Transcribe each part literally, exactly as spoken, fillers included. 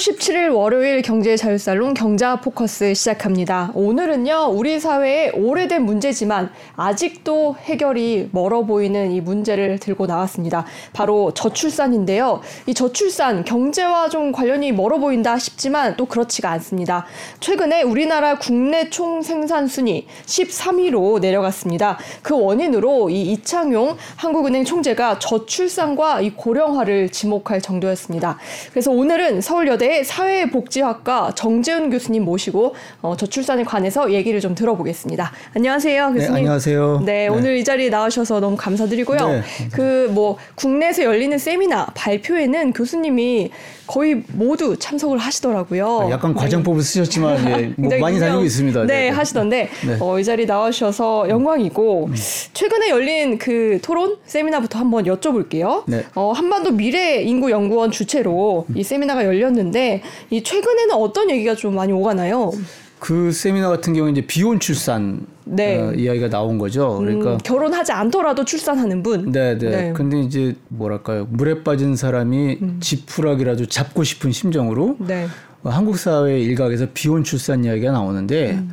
팔월 십칠일 월요일 경제자유살롱 경자포커스 시작합니다. 오늘은요, 우리 사회의 오래된 문제지만 아직도 해결이 멀어 보이는 이 문제를 들고 나왔습니다. 바로 저출산인데요. 이 저출산, 경제와 좀 관련이 멀어 보인다 싶지만 또 그렇지가 않습니다. 최근에 우리나라 국내 총생산 순위 십삼 위로 내려갔습니다. 그 원인으로 이 이창용 한국은행 총재가 저출산과 이 고령화를 지목할 정도였습니다. 그래서 오늘은 서울여대 사회복지학과 정재훈 교수님 모시고 어, 저출산에 관해서 얘기를 좀 들어보겠습니다. 안녕하세요, 교수님. 네, 안녕하세요. 네, 네. 오늘 이 자리에 나와주셔서 너무 감사드리고요. 네. 그 뭐 국내에서 열리는 세미나 발표에는 교수님이 거의 모두 참석을 하시더라고요. 아, 약간 과장법을 네. 쓰셨지만 네, 뭐 많이 다니고 있습니다. 네, 네. 하시던데 네. 어, 이 자리에 나와주셔서 영광이고 음. 최근에 열린 그 토론 세미나부터 한번 여쭤볼게요. 네. 어, 한반도 미래인구연구원 주최로 이 세미나가 열렸는데 이 최근에는 어떤 얘기가 좀 많이 오가나요? 그 세미나 같은 경우에 이제 비혼 출산 네. 어, 이야기가 나온 거죠. 그러니까 음, 결혼하지 않더라도 출산하는 분. 네네. 네. 근데 이제 뭐랄까요, 물에 빠진 사람이 음. 지푸라기라도 잡고 싶은 심정으로 네. 어, 한국 사회 일각에서 비혼 출산 이야기가 나오는데 음.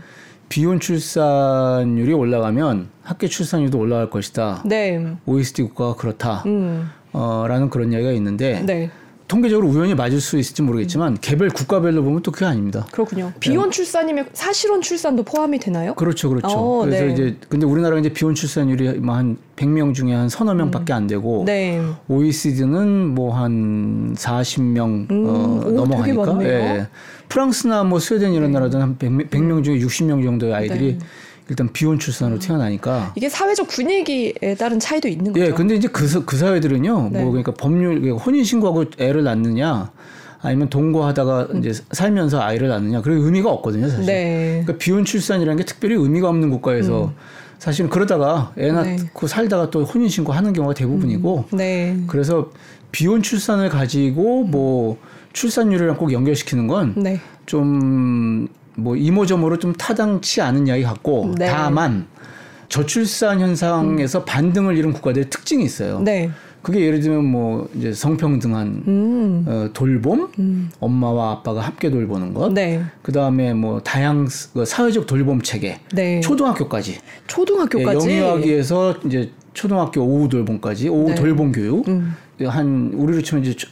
비혼 출산율이 올라가면 학계 출산율도 올라갈 것이다. 네. 오이시디 국가가 그렇다. 음. 어, 라는 그런 이야기가 있는데. 네. 통계적으로 우연히 맞을 수 있을지 모르겠지만 음. 개별 국가별로 보면 또 그게 아닙니다. 그렇군요. 비혼 출산이면 사실혼 출산도 포함이 되나요? 그렇죠, 그렇죠. 오, 그래서 네. 이제 근데 우리나라가 이제 비혼 출산율이 한 백 명 중에 한 서너 명밖에 안 되고 네. 오이시디는 뭐 한 사십 명 음, 어, 오, 넘어가니까. 예. 프랑스나 뭐 스웨덴 이런 네. 나라들은 한 백 명 중에 육십 명 정도의 아이들이 네. 일단 비혼 출산으로 태어나니까 이게 사회적 분위기에 따른 차이도 있는 거죠. 예, 근데 이제 그, 그 사회들은요, 네. 뭐 그러니까 법률 혼인 신고하고 애를 낳느냐, 아니면 동거하다가 음. 이제 살면서 아이를 낳느냐, 그런 의미가 없거든요, 사실. 네. 그러니까 비혼 출산이라는 게 특별히 의미가 없는 국가에서 음. 사실은 그러다가 애 낳고 네. 살다가 또 혼인 신고하는 경우가 대부분이고, 음. 네. 그래서 비혼 출산을 가지고 뭐 출산율이랑 꼭 연결시키는 건 네. 좀 뭐 이모저모로 좀 타당치 않은 이야기 같고 네. 다만 저출산 현상에서 음. 반등을 이룬 국가들의 특징이 있어요. 네. 그게 예를 들면 뭐 이제 성평등한 음. 어, 돌봄, 음. 엄마와 아빠가 함께 돌보는 것, 네. 그 다음에 뭐 다양 사회적 돌봄 체계, 네. 초등학교까지, 초등학교까지 예, 영유아기에서 이제 초등학교 오후 돌봄까지, 오후 네. 돌봄 교육. 음. 한 우리로 치면 이제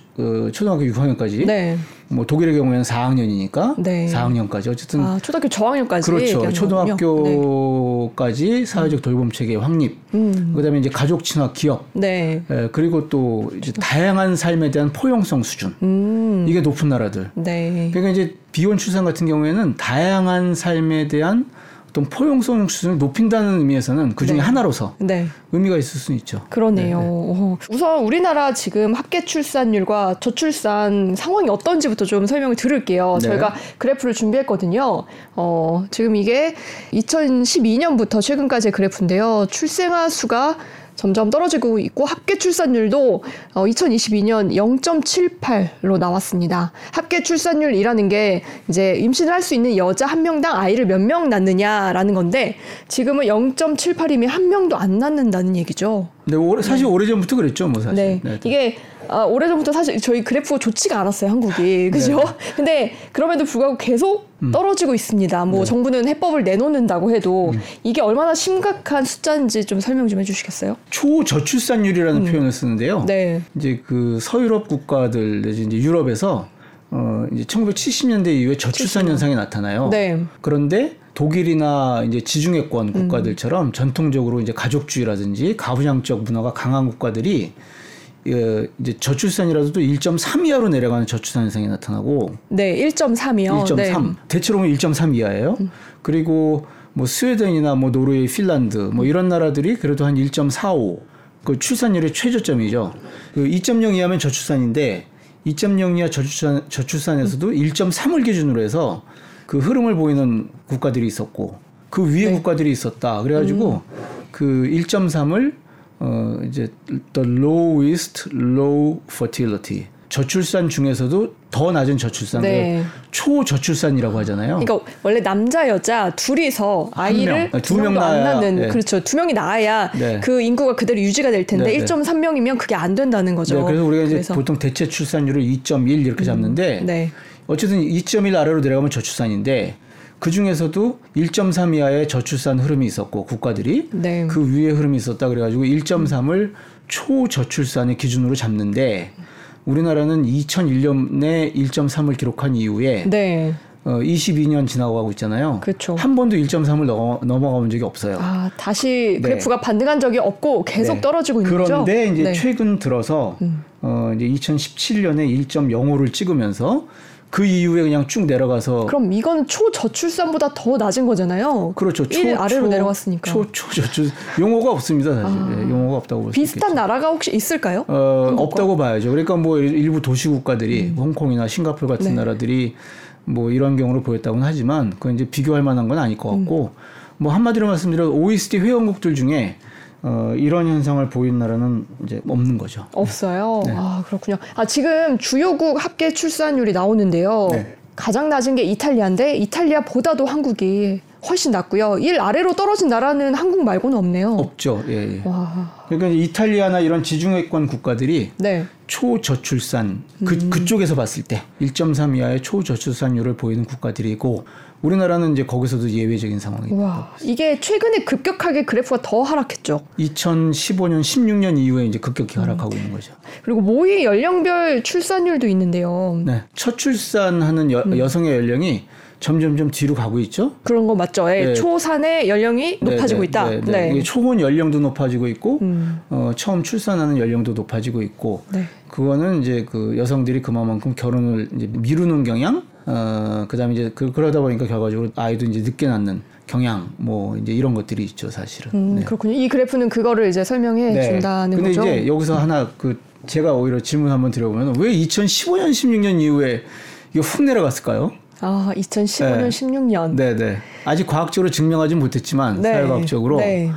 초등학교 육 학년까지, 네. 뭐 독일의 경우에는 사 학년이니까 네. 사 학년까지 어쨌든 아, 초등학교 저학년까지 그렇죠. 초등학교까지 네. 사회적 돌봄 체계 확립, 음. 그다음에 이제 가족 친화 기업, 네. 에, 그리고 또 이제 다양한 삶에 대한 포용성 수준 음. 이게 높은 나라들. 네. 그러니까 이제 비혼 출산 같은 경우에는 다양한 삶에 대한 어떤 포용성 수준을 높인다는 의미에서는 그중에 네. 하나로서 네. 의미가 있을 수는 있죠. 그러네요. 네, 네. 우선 우리나라 지금 합계 출산율과 저출산 상황이 어떤지부터 좀 설명을 들을게요. 네. 저희가 그래프를 준비했거든요. 어, 지금 이게 이천십이 년부터 최근까지의 그래프인데요. 출생아 수가 점점 떨어지고 있고 합계 출산율도 어, 이천이십이 년 영 점 칠팔로 나왔습니다. 합계 출산율이라는 게 이제 임신을 할 수 있는 여자 한 명당 아이를 몇 명 낳느냐라는 건데 지금은 영 점 칠팔이면 한 명도 안 낳는다는 얘기죠. 네, 오래, 사실 네. 오래전부터 그랬죠, 뭐 사실. 네, 네. 이게 아, 오래전부터 사실 저희 그래프가 좋지가 않았어요, 한국이. 그죠? 네. 근데 그럼에도 불구하고 계속 음. 떨어지고 있습니다. 뭐 네. 정부는 해법을 내놓는다고 해도 음. 이게 얼마나 심각한 숫자인지 좀 설명 좀 해주시겠어요? 초저출산율이라는 음. 표현을 쓰는데요. 네. 이제 그 서유럽 국가들, 이제 유럽에서 어, 이제 천구백칠십 년대 이후에 저출산 칠십 년. 현상이 나타나요. 네. 그런데 독일이나 이제 지중해권 국가들처럼 음. 전통적으로 이제 가족주의라든지 가부장적 문화가 강한 국가들이 이제 저출산이라도 일 점 삼 이하로 내려가는 저출산 현상이 나타나고 네, 일 점 삼이요. 일 점 삼. 네. 대체로 일 점 삼 이하예요. 음. 그리고 뭐 스웨덴이나 뭐 노르웨이, 핀란드 뭐 이런 나라들이 그래도 한 일 점 사오. 그 출산율의 최저점이죠. 그 이 점 영 이하면 저출산인데 이 점 영 이하 저출산 저출산에서도 음. 일 점 삼을 기준으로 해서 그 흐름을 보이는 국가들이 있었고 그 위에 네. 국가들이 있었다. 그래가지고 음. 그 일 점 삼을 어 이제 the lowest low fertility 저출산 중에서도 더 낮은 저출산, 네. 초저출산이라고 하잖아요. 그러니까 원래 남자 여자 둘이서 아이를 두 명 안 낳는 네. 그렇죠. 두 명이 낳아야 네. 그 인구가 그대로 유지가 될 텐데 네, 네. 일 점 삼 명이면 그게 안 된다는 거죠. 네, 그래서 우리가 이제 그래서. 보통 대체 출산율을 이 점 일 이렇게 잡는데 음, 네. 어쨌든 이 점 일 아래로 내려가면 저출산인데 그 중에서도 일 점 삼 이하의 저출산 흐름이 있었고 국가들이 네. 그 위에 흐름이 있었다 그래가지고 일 점 삼을 초저출산의 기준으로 잡는데 우리나라는 이천일 년에 일 점 삼을 기록한 이후에 네. 어, 이십이 년 지나가고 있잖아요. 그쵸. 한 번도 일 점 삼을 넘어, 넘어가본 적이 없어요. 아, 다시 그래프가 네. 반등한 적이 없고 계속 네. 떨어지고 있는 거죠? 그런데 이제 네. 최근 들어서 음. 어, 이제 이천십칠 년에 일 점 영오를 찍으면서 그 이후에 그냥 쭉 내려가서 그럼 이건 초저출산보다 더 낮은 거잖아요. 그렇죠. 일 초, 아래로 초, 내려갔으니까. 초초저출 용어가 없습니다. 사실 아, 네, 용어가 없다고 볼 수 있겠죠. 비슷한 나라가 혹시 있을까요? 어, 없다고 봐야죠. 그러니까 뭐 일부 도시국가들이 음. 홍콩이나 싱가포르 같은 네. 나라들이 뭐 이런 경우로 보였다고는 하지만 그건 이제 비교할 만한 건 아닐 것 같고 음. 뭐 한마디로 말씀드려 오이시디 회원국들 중에 어, 이런 현상을 보인 나라는 이제 없는 거죠. 없어요. 네. 아 그렇군요. 아 지금 주요국 합계 출산율이 나오는데요. 네. 가장 낮은 게 이탈리아인데 이탈리아보다도 한국이 훨씬 낮고요. 일 아래로 떨어진 나라는 한국 말고는 없네요. 없죠. 예, 예. 와. 그러니까 이탈리아나 이런 지중해권 국가들이 네. 초저출산 그 음. 그쪽에서 봤을 때 일 점 삼 이하의 초저출산율을 보이는 국가들이고 우리나라는 이제 거기서도 예외적인 상황입니다. 이게 최근에 급격하게 그래프가 더 하락했죠. 이천십오 년, 십육 년 이후에 이제 급격히 하락하고 음. 있는 거죠. 그리고 모의 연령별 출산율도 있는데요. 네, 첫 출산하는 여, 음. 여성의 연령이 점점점 뒤로 가고 있죠. 그런 거 맞죠. 네. 초산의 연령이 네, 높아지고 네, 있다. 네, 네. 네. 초혼 연령도 높아지고 있고 음. 어, 처음 출산하는 연령도 높아지고 있고 네. 그거는 이제 그 여성들이 그만큼 결혼을 이제 미루는 경향, 어, 그다음에 이제 그, 그러다 보니까 결과적으로 아이도 이제 늦게 낳는 경향, 뭐 이제 이런 것들이 있죠, 사실은. 음, 네. 그렇군요. 이 그래프는 그거를 이제 설명해 네. 준다는 근데 거죠. 근데 이제 여기서 음. 하나 그 제가 오히려 질문 한번 드려보면 왜 이천십오 년, 십육 년 이후에 이게 훅 내려갔을까요? 아, 이천십오 년, 네. 십육 년. 네, 네. 아직 과학적으로 증명하진 못했지만 네. 사회과학적으로 네.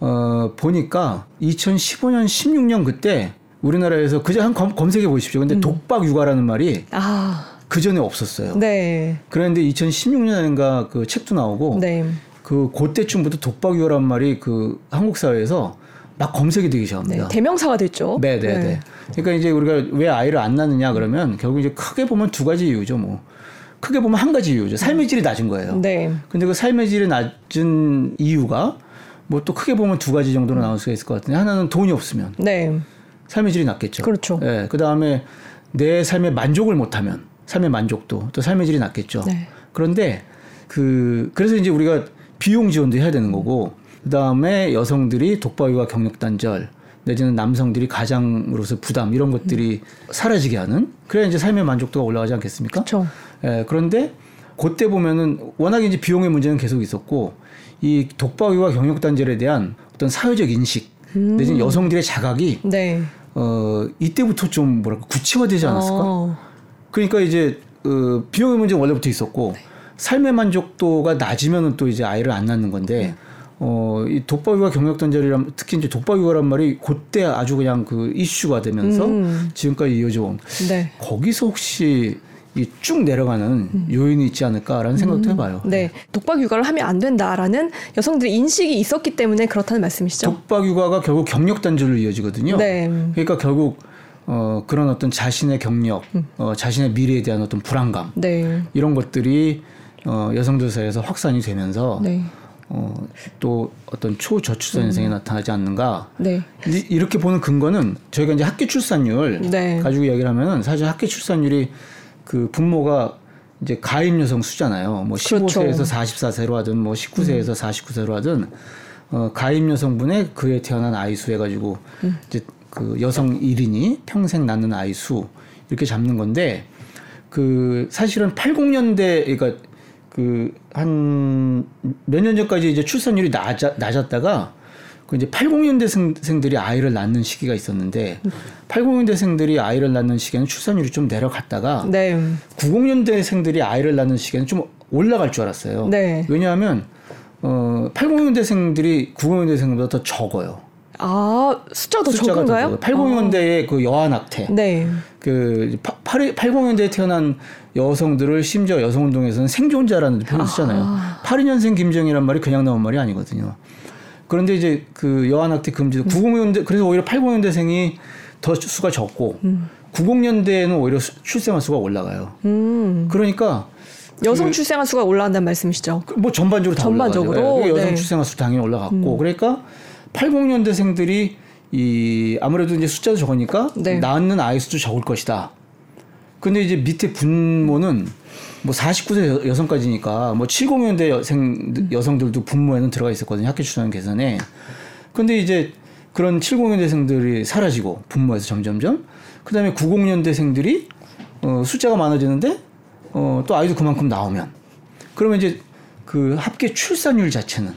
어, 보니까 이천십오 년, 십육 년 그때 우리나라에서 그저 한 검, 검색해 보십시오. 근데 음. 독박 육아라는 말이 아. 그 전에 없었어요. 네. 그런데 이천십육 년인가 그 책도 나오고 네. 그 그때쯤부터 독박 육아라는 말이 그 한국 사회에서 막 검색이 되기 시작합니다. 네, 대명사가 됐죠. 네, 네, 네, 네. 그러니까 이제 우리가 왜 아이를 안 낳느냐 그러면 결국 이제 크게 보면 두 가지 이유죠, 뭐. 크게 보면 한 가지 이유죠. 삶의 질이 낮은 거예요. 네. 근데 그 삶의 질이 낮은 이유가 뭐 또 크게 보면 두 가지 정도로 나올 수가 있을 것 같은데 하나는 돈이 없으면 네. 삶의 질이 낮겠죠. 그렇죠. 네. 그 다음에 내 삶에 만족을 못하면 삶의 만족도 또 삶의 질이 낮겠죠. 네. 그런데 그 그래서 이제 우리가 비용 지원도 해야 되는 거고 그 다음에 여성들이 독박 육아 경력 단절 내지는 남성들이 가장으로서 부담 이런 것들이 사라지게 하는 그래야 이제 삶의 만족도가 올라가지 않겠습니까? 그렇죠. 예, 그런데 그때 보면은 워낙에 이제 비용의 문제는 계속 있었고 이 독박 육아 경력 단절에 대한 어떤 사회적 인식 음. 내지는 여성들의 자각이 네. 어, 이때부터 좀 뭐랄까 구체화되지 않았을까? 어. 그러니까 이제 어, 비용의 문제는 원래부터 있었고 네. 삶의 만족도가 낮으면은 또 이제 아이를 안 낳는 건데. 네. 어, 이 독박 육아 경력 단절이란 특히 이제 독박 육아란 말이 그때 아주 그냥 그 이슈가 되면서 음. 지금까지 이어져 온 네. 거기서 혹시 이 쭉 내려가는 음. 요인이 있지 않을까라는 생각도 음. 해봐요. 네, 독박 육아를 하면 안 된다라는 여성들의 인식이 있었기 때문에 그렇다는 말씀이시죠? 독박 육아가 결국 경력 단절로 이어지거든요. 네. 그러니까 결국 어, 그런 어떤 자신의 경력, 음. 어, 자신의 미래에 대한 어떤 불안감 네. 이런 것들이 어, 여성들 사이에서 확산이 되면서. 네. 어, 또 어떤 초저출산 현상이 음. 나타나지 않는가. 네. 이, 이렇게 보는 근거는 저희가 이제 학계 출산율 네. 가지고 이야기를 하면은 사실 학계 출산율이 그 분모가 이제 가임 여성 수잖아요. 뭐 그렇죠. 십오 세에서 사십사 세로 하든 뭐 십구 세에서 음. 사십구 세로 하든 어, 가임 여성분의 그에 태어난 아이 수 해가지고 음. 이제 그 여성 일 인이 평생 낳는 아이 수 이렇게 잡는 건데 그 사실은 팔십 년대 그러니까 그 한 몇 년 전까지 이제 출산율이 낮아, 낮았다가 그 이제 팔십 년대생들이 아이를 낳는 시기가 있었는데 팔십 년대생들이 아이를 낳는 시기에는 출산율이 좀 내려갔다가 네. 구십 년대생들이 아이를 낳는 시기에는 좀 올라갈 줄 알았어요. 네. 왜냐하면 어, 팔십 년대생들이 구십 년대생보다 더 적어요. 아 숫자가 더 숫자가 적은가요? 팔십 년대의 아. 그 여아낙태 네. 그 팔십 년대에 태어난 여성들을 심지어 여성운동에서는 생존자라는 표현을 쓰잖아요. 아. 팔십이 년생 김정희란 말이 그냥 나온 말이 아니거든요. 그런데 이제 그 여아낙태 금지 구십 년대 그래서 오히려 팔십 년대생이 더 수가 적고 음. 구십 년대에는 오히려 출생아 수가 올라가요. 음. 그러니까 여성 출생아 수가 올라간다는 말씀이시죠? 뭐 전반적으로 다 전반적으로 올라가죠. 여성 네. 출생아 수 당연히 올라갔고 음. 그러니까 팔십 년대생들이 이 아무래도 이제 숫자도 적으니까 네. 낳는 아이 수도 적을 것이다. 근데 이제 밑에 분모는 뭐 사십구 세 여성까지니까 뭐 칠십 년대 여성, 여성들도 분모에는 들어가 있었거든요. 학교 추산 계산에. 근데 이제 그런 칠십 년대생들이 사라지고 분모에서 점점점. 그 다음에 구십 년대생들이 어, 숫자가 많아지는데 어, 또 아이도 그만큼 나오면. 그러면 이제 그 합계 출산율 자체는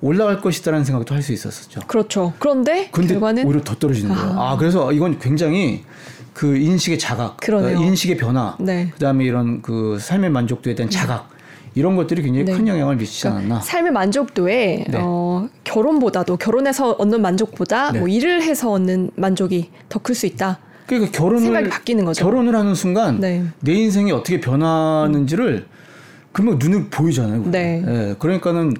올라갈 것이다라는 생각도 할 수 있었었죠. 그렇죠. 그런데 결과는 오히려 더 떨어지는 거예요. 아, 그래서 이건 굉장히 그 인식의 자각, 그러네요. 인식의 변화, 네. 그다음에 이런 그 삶의 만족도에 대한 자각 이런 것들이 굉장히 네. 큰 영향을 미치지 그러니까 않았나. 삶의 만족도에 네. 어, 결혼보다도 결혼해서 얻는 만족보다 네. 뭐 일을 해서 얻는 만족이 더 클 수 있다. 그러니까 결혼을 생각이 바뀌는 거죠. 결혼을 하는 순간 네. 내 인생이 어떻게 변하는지를 그러면 눈에 보이잖아요. 네. 네. 그러니까는.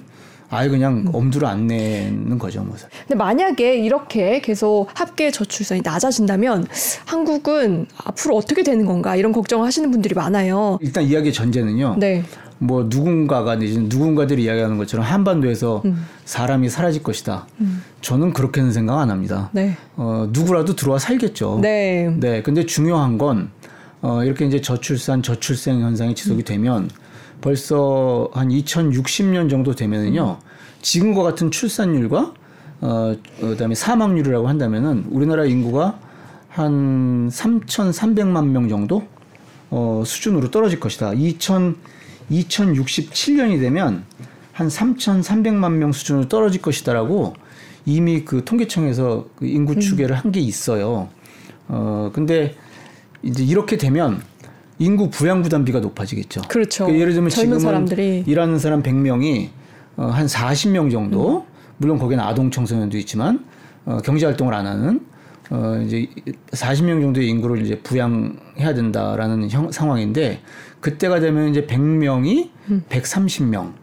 아예 그냥 엄두를 안 내는 거죠. 뭐. 근데 만약에 이렇게 계속 합계 저출산이 낮아진다면 한국은 앞으로 어떻게 되는 건가 이런 걱정을 하시는 분들이 많아요. 일단 이야기의 전제는요. 네. 뭐 누군가가 내지는 누군가들이 이야기하는 것처럼 한반도에서 음. 사람이 사라질 것이다. 음. 저는 그렇게는 생각 안 합니다. 네. 어, 누구라도 들어와 살겠죠. 네. 네. 근데 중요한 건 어, 이렇게 이제 저출산, 저출생 현상이 지속이 음. 되면. 벌써 한 이천육십 년 정도 되면은요 지금과 같은 출산율과 어 그다음에 사망률이라고 한다면은 우리나라 인구가 한 삼천삼백만 명 정도 어 수준으로 떨어질 것이다. 이천육십칠 년이 되면 한 삼천삼백만 명 수준으로 떨어질 것이다라고 이미 그 통계청에서 그 인구 추계를 한 게 있어요. 어 근데 이제 이렇게 되면 인구 부양 부담비가 높아지겠죠. 그렇죠. 그러니까 예를 들면 지금은 사람들이... 일하는 사람 백 명이 어, 한 사십 명 정도 음. 물론 거기는 아동 청소년도 있지만 어, 경제활동을 안 하는 어, 이제 사십 명 정도의 인구를 이제 부양해야 된다라는 형, 상황인데 그때가 되면 이제 백 명이 음. 백삼십 명.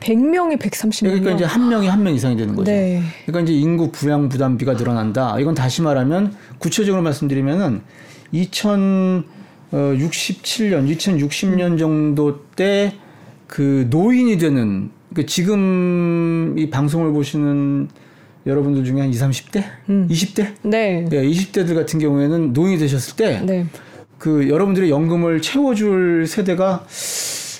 백 명이 백삼십 명. 그러니까 이제 한 명이 한 명 이상이 되는 거죠. 네. 그러니까 이제 인구 부양 부담비가 늘어난다. 이건 다시 말하면 구체적으로 말씀드리면은 이천육십칠 년, 이천육십 년 정도 때 그 노인이 되는 그 지금 이 방송을 보시는 여러분들 중에 한 이십, 삼십 대? 음. 이십 대? 네. 네. 이십 대들 같은 경우에는 노인이 되셨을 때 네. 그 여러분들의 연금을 채워줄 세대가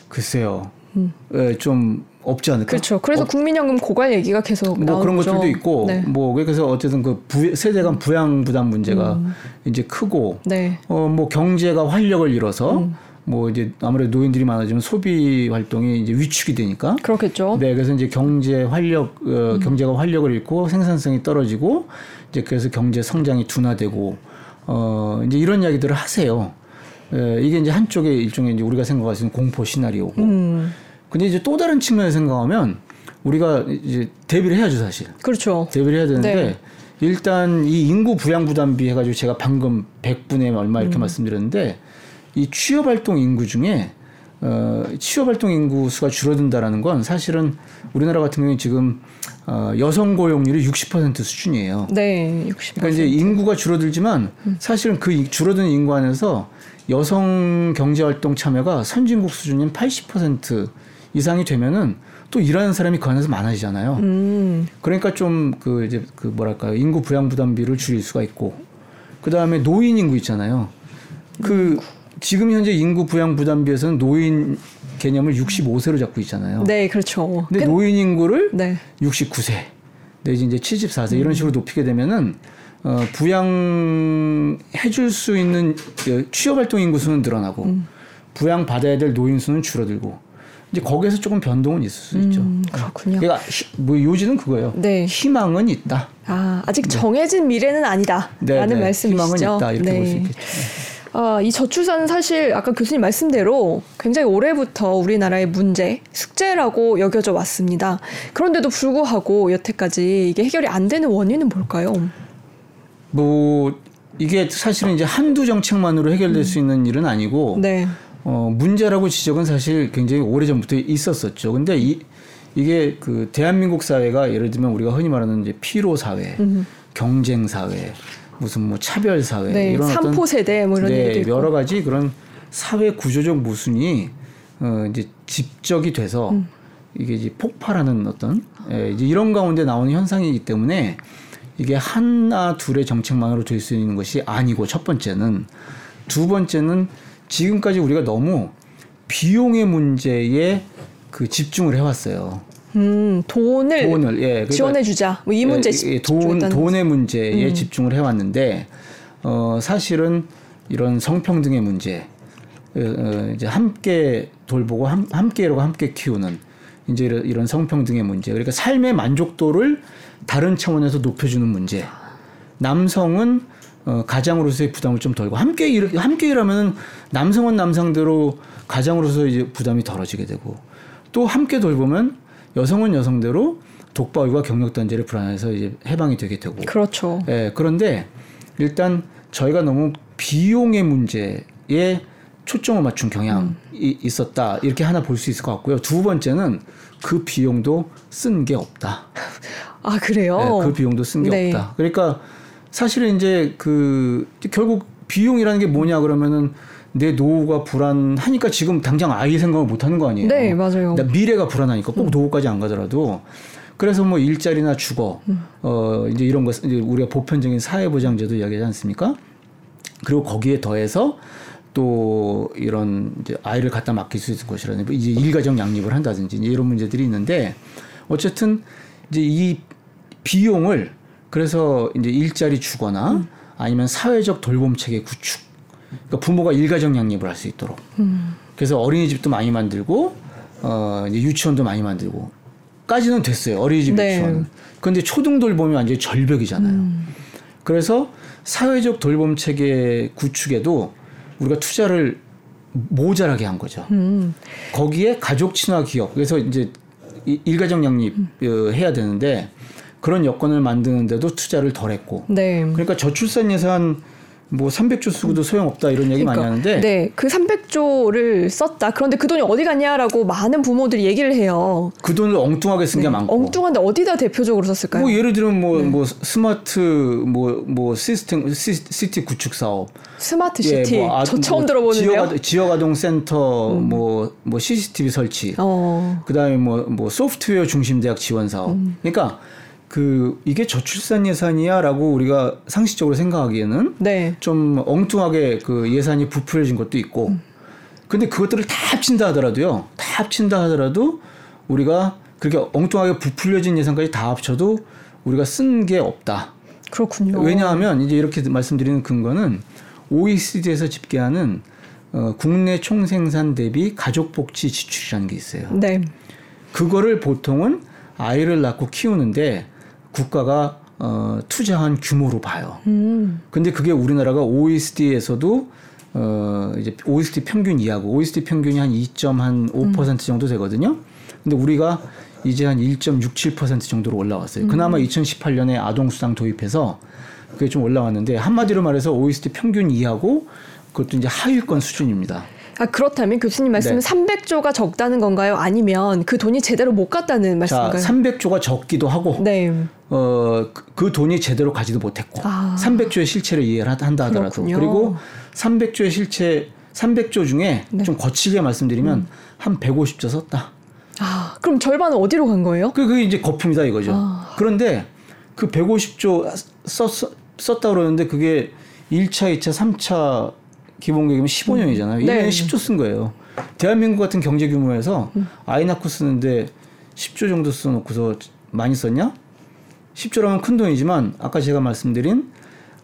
글쎄요. 음. 네, 좀 없지 않을까? 그렇죠. 그래서 어, 국민연금 고갈 얘기가 계속 뭐 나오죠. 그런 것들도 있고, 네. 뭐 그래서 어쨌든 그 부, 세대 간 부양 부담 문제가 음. 이제 크고, 네. 어, 뭐 경제가 활력을 잃어서, 음. 뭐 이제 아무래도 노인들이 많아지면 소비 활동이 이제 위축이 되니까. 그렇겠죠. 네, 그래서 이제 경제 활력, 어, 음. 경제가 활력을 잃고 생산성이 떨어지고, 이제 그래서 경제 성장이 둔화되고, 어, 이제 이런 이야기들을 하세요. 예, 이게 이제 한쪽의 일종의 이제 우리가 생각할 수 있는 공포 시나리오고. 음. 근데 이제 또 다른 측면에서 생각하면 우리가 이제 대비를 해야죠, 사실. 그렇죠. 대비를 해야 되는데 네. 일단 이 인구 부양 부담비 해가지고 제가 방금 백분의 얼마 이렇게 음. 말씀드렸는데 이 취업 활동 인구 중에 어, 취업 활동 인구 수가 줄어든다라는 건 사실은 우리나라 같은 경우는 지금 어, 여성 고용률이 육십 퍼센트 수준이에요. 네, 육십 퍼센트. 그러니까 이제 인구가 줄어들지만 음. 사실은 그 줄어드는 인구 안에서 여성 경제 활동 참여가 선진국 수준인 팔십 퍼센트 이상이 되면은 또 일하는 사람이 그 안에서 많아지잖아요. 음. 그러니까 좀 그 이제 그 뭐랄까요 인구 부양 부담비를 줄일 수가 있고 그 다음에 노인 인구 있잖아요. 그 지금 현재 인구 부양 부담비에서는 노인 개념을 육십오 세로 잡고 있잖아요. 네, 그렇죠. 근데 그... 노인 인구를 네. 육십구 세 내지 이제 칠십사 세 음. 이런 식으로 높이게 되면은 어, 부양해줄 수 있는 취업활동 인구 수는 늘어나고 음. 부양 받아야 될 노인 수는 줄어들고. 이제 거기에서 조금 변동은 있을 수 음, 있죠. 그렇군요. 그러니까 히, 뭐 요지는 그거예요. 네. 희망은 있다. 아, 아직 네. 정해진 미래는 아니다. 네, 라는 네. 말씀이시죠. 희망은 있다. 이렇게 네. 볼 수 있겠죠. 아, 이 저출산은 사실 아까 교수님 말씀대로 굉장히 올해부터 우리나라의 문제, 숙제라고 여겨져 왔습니다. 그런데도 불구하고 여태까지 이게 해결이 안 되는 원인은 뭘까요? 뭐 이게 사실은 이제 한두 정책만으로 해결될 음. 수 있는 일은 아니고 네. 어, 문제라고 지적은 사실 굉장히 오래전부터 있었었죠. 근데 이, 이게 그 대한민국 사회가 예를 들면 우리가 흔히 말하는 이제 피로 사회, 음. 경쟁 사회, 무슨 뭐 차별 사회, 네, 이런 삼포 세대 뭐 이런 네, 얘기도 여러 가지 그런 사회 구조적 모순이 어 이제 집적이 돼서 음. 이게 이제 폭발하는 어떤 예, 이제 이런 가운데 나오는 현상이기 때문에 이게 하나 둘의 정책만으로 될 수 있는 것이 아니고, 첫 번째는, 두 번째는 지금까지 우리가 너무 비용의 문제에 그 집중을 해왔어요. 음, 돈을, 돈을 예, 그러니까, 지원해주자. 뭐 이 문제 예, 예, 돈, 돈의 문제에 음. 집중을 해왔는데, 어, 사실은 이런 성평등의 문제, 어, 이제 함께 돌보고 함, 함께 이러고 함께 키우는 이제 이런, 이런 성평등의 문제. 그러니까 삶의 만족도를 다른 차원에서 높여주는 문제. 남성은 어, 가장으로서의 부담을 좀 덜고, 함께 일, 함께 일하면 남성은 남성대로 가장으로서 이제 부담이 덜어지게 되고, 또 함께 돌보면 여성은 여성대로 독바위와 경력단절의 불안에서 이제 해방이 되게 되고. 그렇죠. 예, 그런데 일단 저희가 너무 비용의 문제에 초점을 맞춘 경향이 음. 있었다, 이렇게 하나 볼 수 있을 것 같고요. 두 번째는 그 비용도 쓴 게 없다. 아, 그래요? 예, 그 비용도 쓴 게 네. 없다. 그러니까 사실은 이제 그 결국 비용이라는 게 뭐냐 그러면은 내 노후가 불안하니까 지금 당장 아이 생각을 못 하는 거 아니에요? 네, 맞아요. 나 미래가 불안하니까 꼭 음. 노후까지 안 가더라도. 그래서 뭐 일자리나 주거, 음. 어, 이제 이런 거, 이제 우리가 보편적인 사회보장제도 이야기하지 않습니까? 그리고 거기에 더해서 또 이런 이제 아이를 갖다 맡길 수 있을 것이라든지, 이제 일가정 양립을 한다든지, 이제 이런 문제들이 있는데, 어쨌든 이제 이 비용을 그래서 이제 일자리 주거나 음. 아니면 사회적 돌봄체계 구축, 그러니까 부모가 일가정 양립을 할 수 있도록. 음. 그래서 어린이집도 많이 만들고, 어, 이제 유치원도 많이 만들고, 까지는 됐어요. 어린이집 네. 유치원. 그런데 초등 돌봄이 완전히 절벽이잖아요. 음. 그래서 사회적 돌봄 체계 구축에도 우리가 투자를 모자라게 한 거죠. 음. 거기에 가족 친화 기업, 그래서 이제 일가정 양립 음. 어, 해야 되는데 그런 여건을 만드는데도 투자를 덜 했고. 네. 그러니까 저출산 예산 뭐 삼백조 쓰고도 소용없다 이런 얘기 그러니까, 많이 하는데 네, 그 삼백조를 썼다, 그런데 그 돈이 어디 갔냐라고 많은 부모들이 얘기를 해요. 그 돈을 엉뚱하게 쓴 게 네, 많고. 엉뚱한데 어디다 대표적으로 썼을까요? 뭐 예를 들면 뭐, 네. 뭐 스마트 뭐, 뭐 시스템 시, 시티 구축 사업, 스마트 시티. 예, 뭐 아, 저 처음 뭐 들어보는데요. 지역, 지역 아동 센터 음. 뭐, 뭐 씨씨티비 설치. 어. 그다음에 뭐, 뭐 소프트웨어 중심 대학 지원 사업. 음. 그러니까 그 이게 저출산 예산이야라고 우리가 상식적으로 생각하기에는 네. 좀 엉뚱하게 그 예산이 부풀려진 것도 있고, 음. 근데 그것들을 다 합친다 하더라도요, 다 합친다 하더라도 우리가 그렇게 엉뚱하게 부풀려진 예산까지 다 합쳐도 우리가 쓴 게 없다. 그렇군요. 왜냐하면 이제 이렇게 말씀드리는 근거는 오이시디에서 집계하는 어, 국내 총생산 대비 가족복지 지출이라는 게 있어요. 네. 그거를 보통은 아이를 낳고 키우는데 국가가 어, 투자한 규모로 봐요. 음. 근데 그게 우리나라가 오이시디에서도 어, 이제 오이시디 평균 이하고, 오이시디 평균이 한 이 점 오 퍼센트 음. 정도 되거든요. 근데 우리가 이제 한 일 점 육칠 퍼센트 정도로 올라왔어요. 음. 그나마 이천십팔 년에 아동수당 도입해서 그게 좀 올라왔는데, 한마디로 말해서 오이시디 평균 이하고 그것도 이제 하위권 수준입니다. 아, 그렇다면 교수님 말씀은 네. 삼백조가 적다는 건가요? 아니면 그 돈이 제대로 못 갔다는 말씀인가요? 자, 삼백조가 적기도 하고 네. 어, 그, 그 돈이 제대로 가지도 못했고 아. 삼백조의 실체를 이해를 한다 하더라도. 그렇군요. 그리고 삼백조의 실체, 삼백조 중에 네. 좀 거칠게 말씀드리면 음. 한 백오십조 썼다. 아, 그럼 절반은 어디로 간 거예요? 그게 이제 거품이다 이거죠. 아. 그런데 그 백오십조 썼, 썼다 그러는데 그게 일 차, 이 차, 삼 차 기본계획이면 십오 년이잖아요. 네. 일 년에 십조 쓴 거예요. 대한민국 같은 경제 규모에서 음. 아이 낳고 쓰는데 십조 정도 써놓고서 많이 썼냐? 십조라면 큰 돈이지만, 아까 제가 말씀드린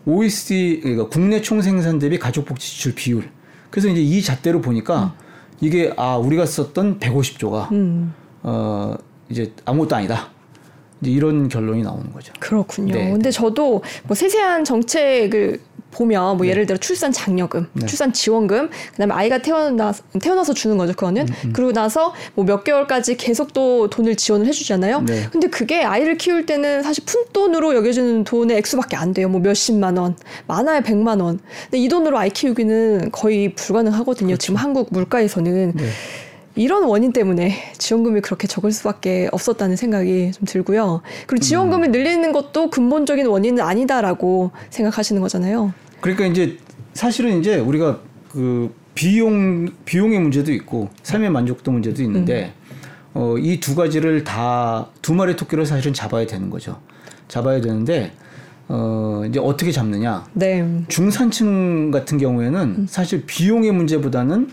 오이시디, 그러니까 국내 총생산 대비 가족복지 지출 비율. 그래서 이제 이 잣대로 보니까 음. 이게 아, 우리가 썼던 백오십조가 음. 어, 이제 아무것도 아니다. 이제 이런 결론이 나오는 거죠. 그렇군요. 네. 근데 저도 뭐 세세한 정책을 보면 뭐 네. 예를 들어 출산 장려금, 네. 출산 지원금, 그다음에 아이가 태어나 태어나서 주는 거죠, 그거는. 음, 음. 그러고 나서 뭐 몇 개월까지 계속 또 돈을 지원을 해주잖아요. 네. 근데 그게 아이를 키울 때는 사실 푼돈으로 여겨지는 돈의 액수밖에 안 돼요. 뭐 몇십만 원, 많아야 백만 원. 근데 이 돈으로 아이 키우기는 거의 불가능하거든요. 그렇죠. 지금 한국 물가에서는. 네. 이런 원인 때문에 지원금이 그렇게 적을 수밖에 없었다는 생각이 좀 들고요. 그리고 지원금을 늘리는 것도 근본적인 원인은 아니다라고 생각하시는 거잖아요. 그러니까 이제 사실은 이제 우리가 그 비용, 비용의 문제도 있고 삶의 만족도 문제도 있는데 음. 어, 이 두 가지를 다 두 마리 토끼로 사실은 잡아야 되는 거죠. 잡아야 되는데 어, 이제 어떻게 잡느냐. 네. 중산층 같은 경우에는 사실 비용의 문제보다는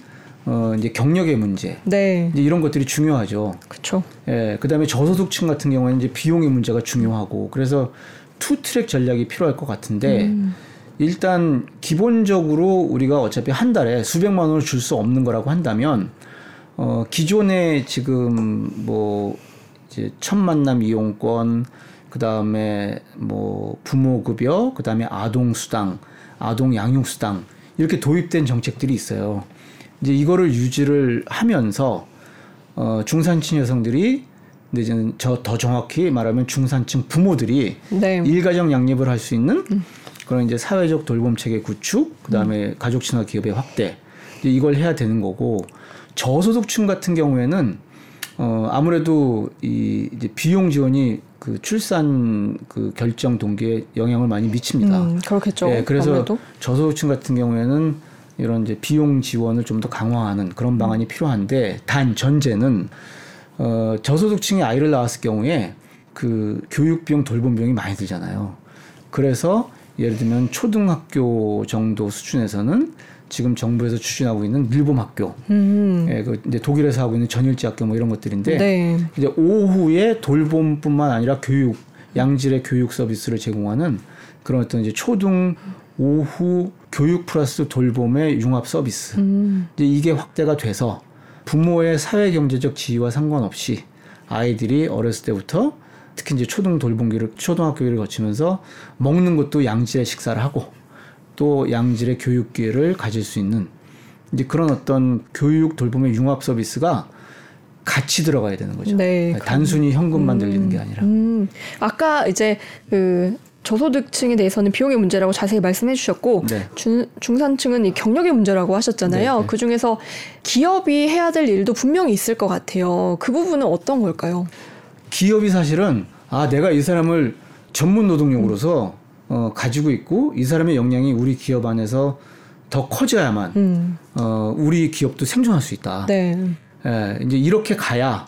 어, 이제 경력의 문제. 네. 이제 이런 것들이 중요하죠. 그렇죠. 예. 그다음에 저소득층 같은 경우에는 이제 비용의 문제가 중요하고 그래서 투 트랙 전략이 필요할 것 같은데 음. 일단 기본적으로 우리가 어차피 한 달에 수백만 원을 줄 수 없는 거라고 한다면 어, 기존에 지금 뭐 이제 첫 만남 이용권, 그 다음에 뭐 부모급여, 그 다음에 아동수당, 아동양육수당 이렇게 도입된 정책들이 있어요. 이제 이거를 유지를 하면서 어, 중산층 여성들이 근데 이제 저 더 정확히 말하면 중산층 부모들이 네. 일가정 양립을 할 수 있는 그런 이제 사회적 돌봄체계 구축, 그 다음에 음. 가족 친화 기업의 확대 이걸 해야 되는 거고. 저소득층 같은 경우에는 어 아무래도 이 이제 비용 지원이 그 출산 그 결정 동기에 영향을 많이 미칩니다. 음, 그렇겠죠. 예, 그래서 아무래도? 저소득층 같은 경우에는 이런 이제 비용 지원을 좀 더 강화하는 그런 방안이 필요한데 단 전제는 어 저소득층이 아이를 낳았을 경우에 그 교육 비용, 돌봄 비용이 많이 들잖아요. 그래서 예를 들면 초등학교 정도 수준에서는 지금 정부에서 추진하고 있는 늘봄학교, 음. 예, 그 이제 독일에서 하고 있는 전일제 학교 뭐 이런 것들인데 네. 이제 오후에 돌봄뿐만 아니라 교육, 양질의 교육 서비스를 제공하는 그런 어떤 이제 초등 오후 교육 플러스 돌봄의 융합 서비스 음. 이제 이게 확대가 돼서 부모의 사회 경제적 지위와 상관없이 아이들이 어렸을 때부터 특히 이제 초등 돌봄기를 초등학교를 거치면서 먹는 것도 양질의 식사를 하고. 또 양질의 교육 기회를 가질 수 있는 이제 그런 어떤 교육 돌봄의 융합 서비스가 같이 들어가야 되는 거죠. 네, 단순히 그럼. 현금만 늘리는 음, 게 아니라. 음. 아까 이제 그 저소득층에 대해서는 비용의 문제라고 자세히 말씀해 주셨고 네. 중, 중산층은 이 경력의 문제라고 하셨잖아요. 네, 네. 그중에서 기업이 해야 될 일도 분명히 있을 것 같아요. 그 부분은 어떤 걸까요? 기업이 사실은 아 내가 이 사람을 전문 노동력으로서 음. 어, 가지고 있고 이 사람의 역량이 우리 기업 안에서 더 커져야만 음. 어, 우리 기업도 생존할 수 있다. 네. 예, 이제 이렇게 가야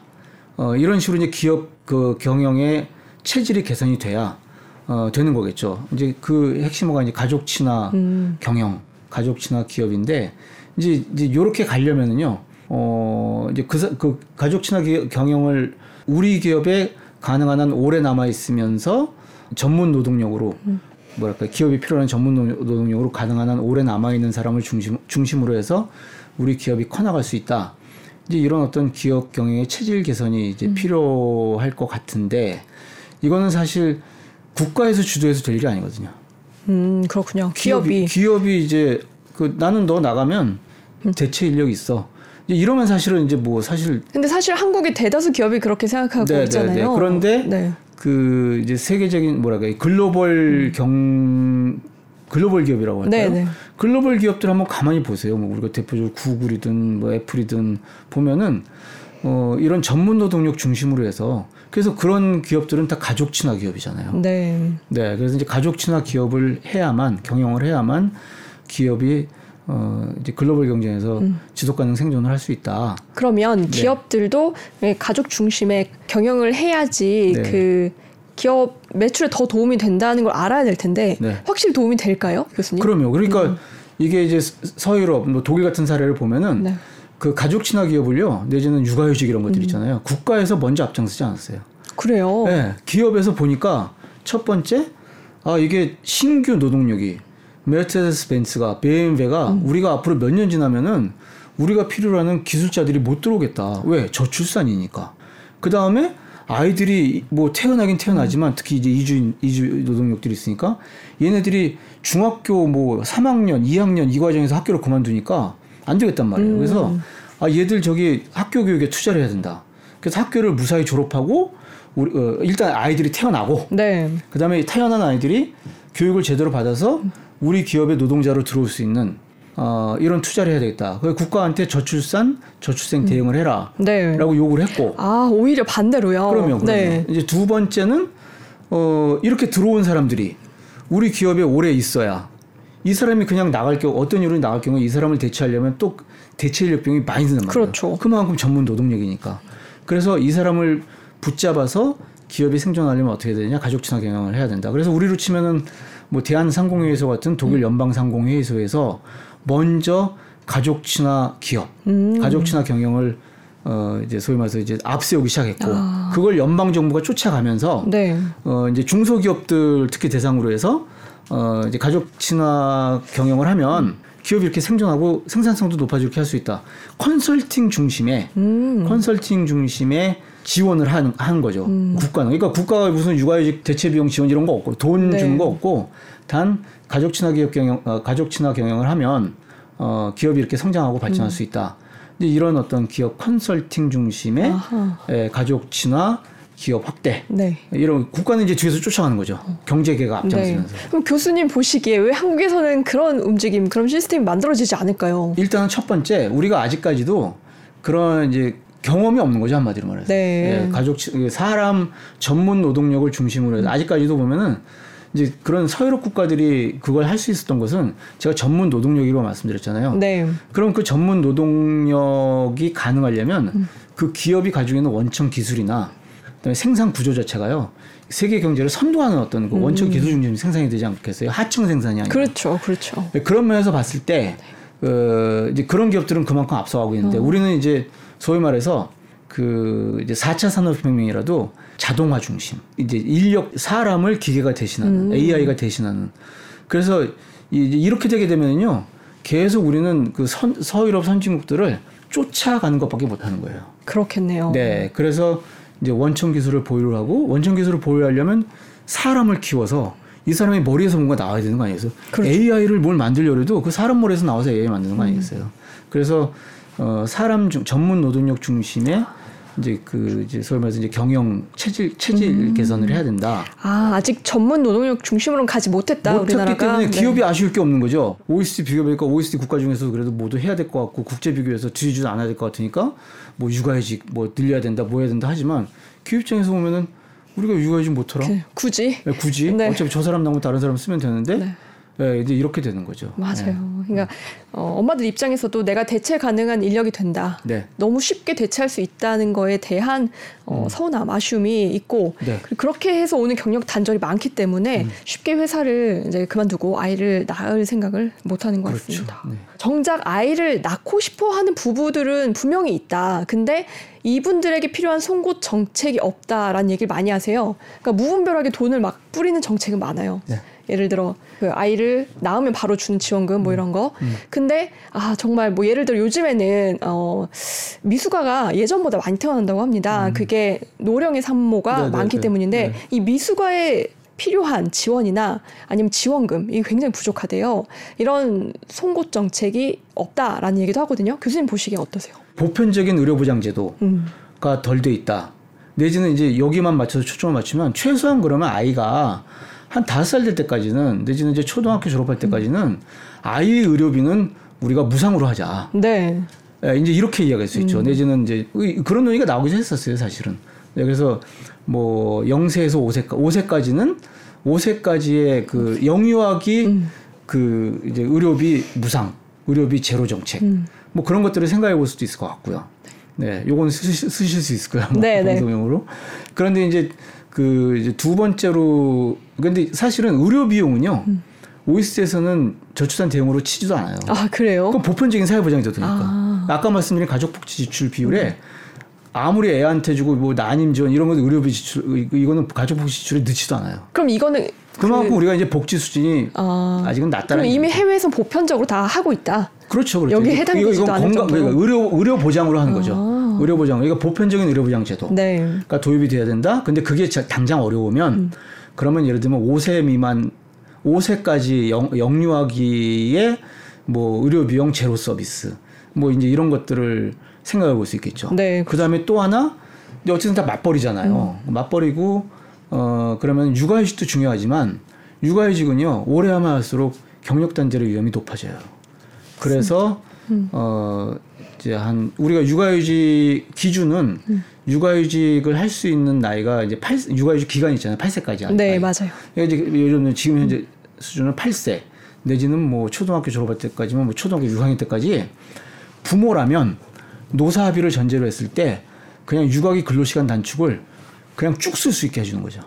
어, 이런 식으로 이제 기업 그 경영의 체질이 개선이 돼야 어, 되는 거겠죠. 이제 그 핵심어가 이제 가족 친화 음. 경영, 가족 친화 기업인데 이제 이제 이렇게 가려면은요. 어, 이제 그, 그 가족 친화 기업, 경영을 우리 기업에 가능한 한 오래 남아 있으면서 전문 노동력으로 음. 뭐랄까 기업이 필요한 전문 노동력으로 가능한 한 오래 남아있는 사람을 중심, 중심으로 해서 우리 기업이 커나갈 수 있다. 이제 이런 어떤 기업 경영의 체질 개선이 이제 음. 필요할 것 같은데 이거는 사실 국가에서 주도해서 될 일이 아니거든요. 음 그렇군요. 기업이 기업이, 기업이 이제 그 나는 너 나가면 음. 대체 인력이 있어. 이제 이러면 사실은 이제 뭐 사실. 근데 사실 한국의 대다수 기업이 그렇게 생각하고 네네네. 있잖아요. 그런데. 네. 그 이제 세계적인 뭐랄까 글로벌 경 글로벌 기업이라고 할까요? 네네. 글로벌 기업들 한번 가만히 보세요. 뭐 우리가 대표적으로 구글이든 뭐 애플이든 보면은 어 이런 전문 노동력 중심으로 해서 그래서 그런 기업들은 다 가족 친화 기업이잖아요. 네. 네. 그래서 이제 가족 친화 기업을 해야만 경영을 해야만 기업이 어 이제 글로벌 경쟁에서 음. 지속 가능 생존을 할 수 있다. 그러면 기업들도 네. 가족 중심의 경영을 해야지 네. 그 기업 매출에 더 도움이 된다는 걸 알아야 될 텐데 네. 확실히 도움이 될까요, 교수님? 그럼요. 그러니까 음. 이게 이제 서유럽, 뭐 독일 같은 사례를 보면은 네. 그 가족 친화 기업을요 내지는 육아휴직 이런 것들 있잖아요. 음. 국가에서 먼저 앞장서지 않았어요. 그래요. 네, 기업에서 보니까 첫 번째 아 이게 신규 노동력이 메르세데스 벤츠가 비엠더블유가 음. 우리가 앞으로 몇 년 지나면은 우리가 필요로 하는 기술자들이 못 들어오겠다. 왜? 저출산이니까. 그 다음에 아이들이 뭐 태어나긴 태어나지만 음. 특히 이제 이주 이주 노동력들이 있으니까 얘네들이 중학교 뭐 삼 학년, 이 학년 이 과정에서 학교를 그만두니까 안 되겠단 말이에요. 음. 그래서 아 얘들 저기 학교 교육에 투자를 해야 된다. 그래서 학교를 무사히 졸업하고 우리 어, 일단 아이들이 태어나고 네. 그 다음에 태어난 아이들이 교육을 제대로 받아서 우리 기업의 노동자로 들어올 수 있는 어, 이런 투자를 해야 되겠다. 그래서 국가한테 저출산, 저출생 대응을 해라. 음. 네. 라고 요구를 했고. 아, 오히려 반대로요. 그럼요. 그럼요. 네. 이제 두 번째는 어, 이렇게 들어온 사람들이 우리 기업에 오래 있어야 이 사람이 그냥 나갈 경우, 어떤 이유로 나갈 경우 이 사람을 대체하려면 또 대체 인력비용이 많이 드는 거예요. 그렇죠. 그만큼 전문 노동력이니까. 그래서 이 사람을 붙잡아서 기업이 생존하려면 어떻게 해야 되냐? 가족 친화 경영을 해야 된다. 그래서 우리로 치면은 뭐 대한 상공회의소 같은 독일 연방 상공회의소에서 먼저 가족 친화 기업, 음. 가족 친화 경영을 어 이제 소위 말해서 이제 앞세우기 시작했고 아. 그걸 연방 정부가 쫓아가면서 네. 어 이제 중소기업들 특히 대상으로 해서 어 이제 가족 친화 경영을 하면 음. 기업이 이렇게 생존하고 생산성도 높아지게 할 수 있다. 컨설팅 중심의 음. 컨설팅 중심의 지원을 한, 한 거죠. 음. 국가는. 그러니까 국가가 무슨 육아휴직 대체비용 지원 이런 거 없고 돈 네. 주는 거 없고 단 가족 친화 기업 경영, 어, 가족 친화 경영을 하면 어, 기업이 이렇게 성장하고 발전할 음. 수 있다. 이제 이런 어떤 기업 컨설팅 중심의 에, 가족 친화 기업 확대. 네. 이런 국가는 이제 뒤에서 쫓아가는 거죠. 경제계가 앞장서면서. 네. 그럼 교수님 보시기에 왜 한국에서는 그런 움직임, 그런 시스템이 만들어지지 않을까요? 일단은 첫 번째 우리가 아직까지도 그런 이제 경험이 없는 거죠, 한마디로 말해서. 네. 예, 가족, 사람 전문 노동력을 중심으로 해서 아직까지도 보면은 이제 그런 서유럽 국가들이 그걸 할 수 있었던 것은 제가 전문 노동력이라고 말씀드렸잖아요. 네. 그럼 그 전문 노동력이 가능하려면 음. 그 기업이 가지고 있는 원천 기술이나 그다음에 생산 구조 자체가요. 세계 경제를 선도하는 어떤 그 원천 음. 기술 중심 생산이 되지 않겠어요? 하층 생산이 아니라. 그렇죠, 그렇죠. 예, 그런 면에서 봤을 때 어, 이제 그런 기업들은 그만큼 앞서가고 있는데 어. 우리는 이제 소위 말해서 그 이제 사 차 산업혁명이라도 자동화 중심, 이제 인력 사람을 기계가 대신하는 음. 에이아이가 대신하는. 그래서 이제 이렇게 되게 되면요, 계속 우리는 그 선, 서유럽 선진국들을 쫓아가는 것밖에 못하는 거예요. 그렇겠네요. 네, 그래서 이제 원천 기술을 보유를 하고 원천 기술을 보유하려면 사람을 키워서. 이 사람의 머리에서 뭔가 나와야 되는 거 아니겠어요? 그렇죠. 에이아이를 뭘 만들려고 해도 그 사람 머리에서 나와서 에이아이 만드는 거 아니겠어요? 음. 그래서 어, 사람 중, 전문 노동력 중심의 이제 그 이제 소위 말해서 이제 경영 체질 체질 음. 개선을 해야 된다. 아 아직 전문 노동력 중심으로는 가지 못했다. 못했기 우리나라가. 때문에 기업이 네. 아쉬울 게 없는 거죠. 오이시디 비교해보니까 오이시디 국가 중에서도 그래도 모두 해야 될 것 같고 국제 비교해서 뒤지지도 않아야 될 것 같으니까 뭐 육아휴직 뭐 늘려야 된다, 뭐 해야 된다 하지만 기업 입장에서 보면은. 우리가 육아휴직 못하라. 그, 굳이? 네, 굳이? 네. 어차피 저 사람 나오면 다른 사람 쓰면 되는데 네. 네, 이제 이렇게 되는 거죠. 맞아요. 네. 그러니까 어, 엄마들 입장에서도 내가 대체 가능한 인력이 된다. 네. 너무 쉽게 대체할 수 있다는 거에 대한 어, 서운함, 아쉬움이 있고 네. 그렇게 해서 오는 경력 단절이 많기 때문에 음. 쉽게 회사를 이제 그만두고 아이를 낳을 생각을 못하는 것 그렇죠. 같습니다. 네. 정작 아이를 낳고 싶어하는 부부들은 분명히 있다. 근데 이분들에게 필요한 송곳 정책이 없다라는 얘기를 많이 하세요. 그러니까 무분별하게 돈을 막 뿌리는 정책은 많아요. 네. 예를 들어 그 아이를 낳으면 바로 주는 지원금 뭐 이런 거. 음. 근데 아 정말 뭐 예를 들어 요즘에는 어 미숙아가 예전보다 많이 태어난다고 합니다. 음. 그게 노령의 산모가 네네네. 많기 때문인데 네. 이 미숙아에 필요한 지원이나 아니면 지원금 이게 굉장히 부족하대요. 이런 송곳 정책이 없다라는 얘기도 하거든요. 교수님 보시기에 어떠세요? 보편적인 의료보장제도가 음. 덜 돼 있다. 내지는 이제 여기만 맞춰서 초점을 맞추면 최소한 그러면 아이가 한 다섯 살 될 때까지는 내지는 이제 초등학교 졸업할 때까지는 아이 의료비는 우리가 무상으로 하자. 네. 예, 이제 이렇게 이야기할 수 있죠. 음. 내지는 이제 그런 논의가 나오기도 했었어요, 사실은. 네, 그래서 뭐 영 세에서 오 세까지 오 세까지는 오 세까지의 그 영유아기 음. 그 이제 의료비 무상, 의료비 제로 정책. 음. 뭐 그런 것들을 생각해 볼 수도 있을 것 같고요. 네, 요건 쓰실, 쓰실 수 있을 거예요. 네, 뭐 방송용으로. 네. 그런데 이제 그 이제 두 번째로 근데 사실은 의료 비용은요. 음. 오이시디에서는 저출산 대응으로 치지도 않아요. 아, 그래요? 그건 보편적인 사회 보장이 되니까. 아. 아까 말씀드린 가족 복지 지출 비율에 네. 아무리 애한테 주고 뭐 난임 지원 이런 건 의료비 지출 이거는 가족 복지 지출에 넣지도 않아요. 그럼 이거는 그만큼 그... 우리가 이제 복지 수준이 아... 아직은 낮다는. 그럼 이미 해외에서 보편적으로 다 하고 있다. 그렇죠, 그렇죠. 여기 해당되지도 않은 정도. 그러니까 의료 의료 보장으로 하는 아... 거죠. 의료 보장. 그러니까 보편적인 의료 보장 제도. 네. 그러니까 도입이 돼야 된다. 근데 그게 당장 어려우면 음. 그러면 예를 들면 오 세 미만 오 세까지 영, 영유아기의 뭐 의료 비용 제로 서비스. 뭐 이제 이런 것들을 생각해 볼 수 있겠죠. 네. 그다음에 또 하나 근데 어쨌든 다 맞벌이잖아요. 음. 맞벌이고 어 그러면 육아휴직도 중요하지만 육아휴직은요. 오래 하면 할수록 경력 단절의 위험이 높아져요. 그래서 음. 어 이제 한 우리가 육아휴직 기준은 음. 육아휴직을 할 수 있는 나이가 이제 팔 육아휴직 기간이 있잖아요. 팔 세까지. 네, 나이. 맞아요. 이제 요즘 지금 현재 음. 수준은 팔 세 내지는 뭐 초등학교 졸업할 때까지면 뭐 초등학교 육 학년 때까지 부모라면 노사 합의를 전제로 했을 때 그냥 육아기 근로시간 단축을 그냥 쭉 쓸 수 있게 해주는 거죠.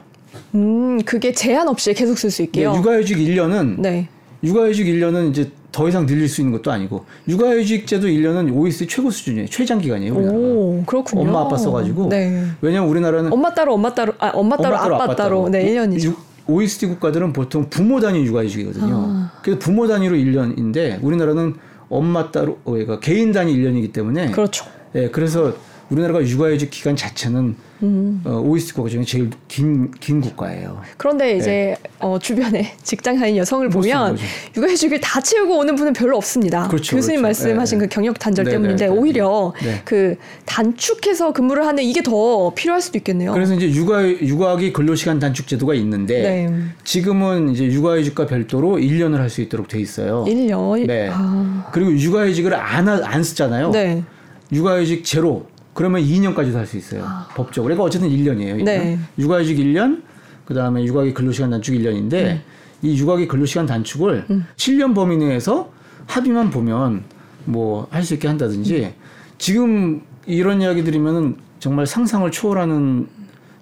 음, 그게 제한 없이 계속 쓸 수 있게요. 네, 육아휴직 일 년은 네. 육아휴직 일 년은 이제 더 이상 늘릴 수 있는 것도 아니고 육아휴직제도 일 년은 오이시디 최고 수준이에요. 최장 기간이에요. 오, 그렇군요. 엄마 아빠 써가지고. 네. 왜냐면 우리나라는 엄마 따로 엄마 따로 아 엄마 따로, 엄마 따로 아빠, 아빠 따로. 따로 네 일 년이죠. 오이시디 국가들은 보통 부모 단위 육아휴직이거든요. 아. 그래서 부모 단위로 일 년인데 우리나라는 엄마 따로 그러니까 개인 단위 일 년이기 때문에. 그렇죠. 예, 그래서 우리나라가 육아휴직 기간 자체는 음. 어, 오이시디 국가 중에 제일 긴, 긴 국가예요. 그런데 이제 네. 어, 주변에 직장 다니는 여성을 보면 육아휴직을 다 채우고 오는 분은 별로 없습니다. 그렇죠, 교수님 그렇죠. 말씀하신 네. 그 경력 단절 네, 때문인데 네, 네, 오히려 네. 그 단축해서 근무를 하는 이게 더 필요할 수도 있겠네요. 그래서 이제 육아 육아기 근로시간 단축 제도가 있는데 네. 지금은 이제 육아휴직과 별도로 일 년을 할 수 있도록 돼 있어요. 일 년. 네. 아. 그리고 육아휴직을 안 안 쓰잖아요. 네. 육아휴직 제로. 그러면 이 년까지도 할 수 있어요. 아. 법적으로. 그러니까 어쨌든 일 년이에요. 일 년. 네. 육아휴직 일 년, 그다음에 육아기 근로시간 단축 일 년인데 네. 이 육아기 근로시간 단축을 음. 칠 년 범위 내에서 합의만 보면 뭐 할 수 있게 한다든지 음. 지금 이런 이야기 들으면은 정말 상상을 초월하는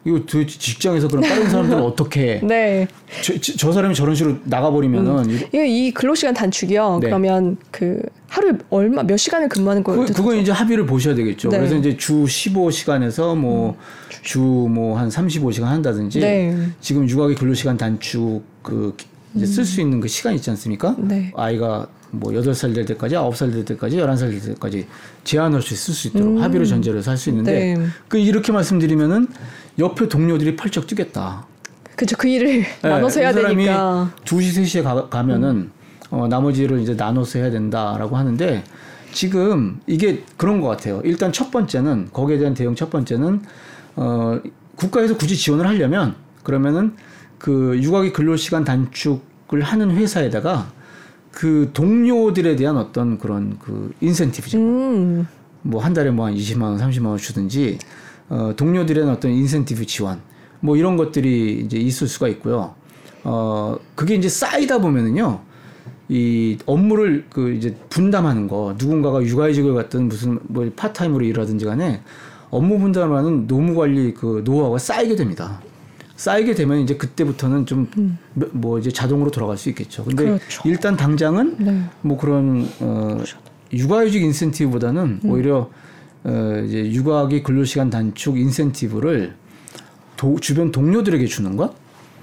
이거 도대체 직장에서 그런 다른 사람들은 어떻게 네. 저, 저 사람이 저런 식으로 나가버리면은 음. 이거 이 근로시간 단축이요. 네. 그러면 그 하루에 얼마 몇 시간을 근무하는 거예요? 그, 그건 이제 합의를 보셔야 되겠죠. 네. 그래서 이제 주 십오 시간에서 뭐 주 뭐 한 음. 삼십오 시간 한다든지 네. 지금 육아기 근로시간 단축 그 이제 쓸 수 있는 그 시간 있지 않습니까? 네. 아이가 뭐 여덟 살 될 때까지, 아홉 살 될 때까지, 열한 살 될 때까지 제한 없이 쓸 수 있도록 음. 합의를 전제로 해서 할 수 있는데 네. 그 이렇게 말씀드리면은 옆에 동료들이 펄쩍 뛰겠다. 그렇죠. 그 일을 네, 나눠서 해야 되니까. 두 시, 세 시에 가, 가면은 음. 어, 나머지를 이제 나눠서 해야 된다라고 하는데 지금 이게 그런 것 같아요. 일단 첫 번째는 거기에 대한 대응 첫 번째는 어, 국가에서 굳이 지원을 하려면 그러면은 그 육아기 근로시간 단축을 하는 회사에다가 그 동료들에 대한 어떤 그런 그 인센티브죠. 음. 뭐 한 달에 뭐 한 이십만 원, 삼십만 원 주든지 어, 동료들에 대한 어떤 인센티브 지원 뭐 이런 것들이 이제 있을 수가 있고요. 어, 그게 이제 쌓이다 보면은요. 이 업무를 그 이제 분담하는 거 누군가가 육아휴직을 갖든 무슨 뭐 파트타임으로 일하든지 간에 업무 분담하는 노무관리 그 노하우가 쌓이게 됩니다. 쌓이게 되면 이제 그때부터는 좀 뭐 음. 이제 자동으로 돌아갈 수 있겠죠. 근데 그렇죠. 일단 당장은 네. 뭐 그런 어 육아휴직 인센티브보다는 음. 오히려 어 이제 육아기 근로시간 단축 인센티브를 도, 주변 동료들에게 주는 것.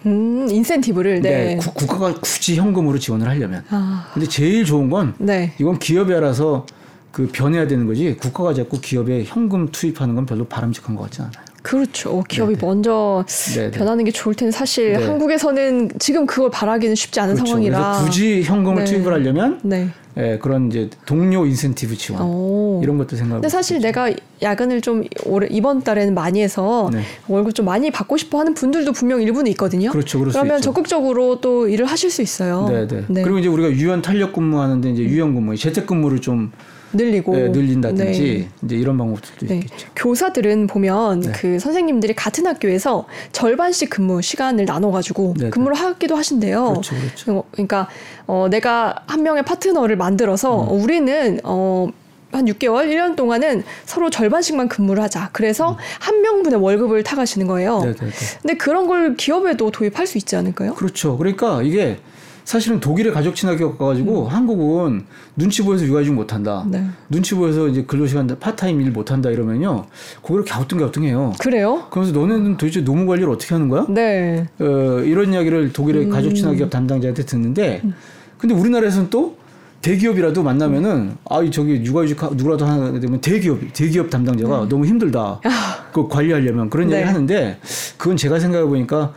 음, 인센티브를 네. 네 구, 국가가 굳이 현금으로 지원을 하려면. 아. 근데 제일 좋은 건 네. 이건 기업이 알아서 그 변해야 되는 거지 국가가 자꾸 기업에 현금 투입하는 건 별로 바람직한 것 같지 않아요. 그렇죠. 기업이 네네. 먼저 네네. 변하는 게 좋을 텐데 사실 네네. 한국에서는 지금 그걸 바라기는 쉽지 않은 그렇죠. 상황이라. 그래서 굳이 현금을 네. 투입을 하려면 네. 네, 그런 이제 동료 인센티브 지원 오. 이런 것도 생각하고. 근데 사실 있겠죠. 내가 야근을 좀 올해 이번 달에는 많이 해서 네. 월급 좀 많이 받고 싶어 하는 분들도 분명 일부는 있거든요. 그렇죠. 그러면 적극적으로 또 일을 하실 수 있어요. 네, 네. 네. 그리고 이제 우리가 유연 탄력 근무하는데 이제 유연 근무, 재택 근무를 좀 늘리고 네, 늘린다든지 네. 이제 이런 방법들도 네. 있겠죠. 교사들은 보면 네. 그 선생님들이 같은 학교에서 절반씩 근무 시간을 나눠가지고 네, 근무를 네. 하기도 하신대요. 그렇죠, 그렇죠. 그러니까 어, 내가 한 명의 파트너를 만들어서 음. 우리는 어, 한 육 개월, 일 년 동안은 서로 절반씩만 근무를 하자. 그래서 음. 한 명분의 월급을 타가시는 거예요. 네, 네, 네. 근데 그런 걸 기업에도 도입할 수 있지 않을까요? 그렇죠. 그러니까 이게 사실은 독일의 가족 친화기가 가지고 음. 한국은 눈치 보여서 육아휴직 못한다. 네. 눈치 보여서 이제 근로시간 파타임 일 못한다 이러면요. 그걸 갸우뚱갸우뚱해요. 그래요? 그러면서 너네는 도대체 노무 관리를 어떻게 하는 거야? 네. 어, 이런 이야기를 독일의 음. 가족 친화기업 담당자한테 듣는데, 음. 근데 우리나라에서는 또 대기업이라도 만나면은 음. 아, 저기 육아휴직 누구라도 하나 되면 대기업 대기업 담당자가 네. 너무 힘들다. 아. 그 관리하려면 그런 네. 얘기를 하는데 그건 제가 생각해 보니까.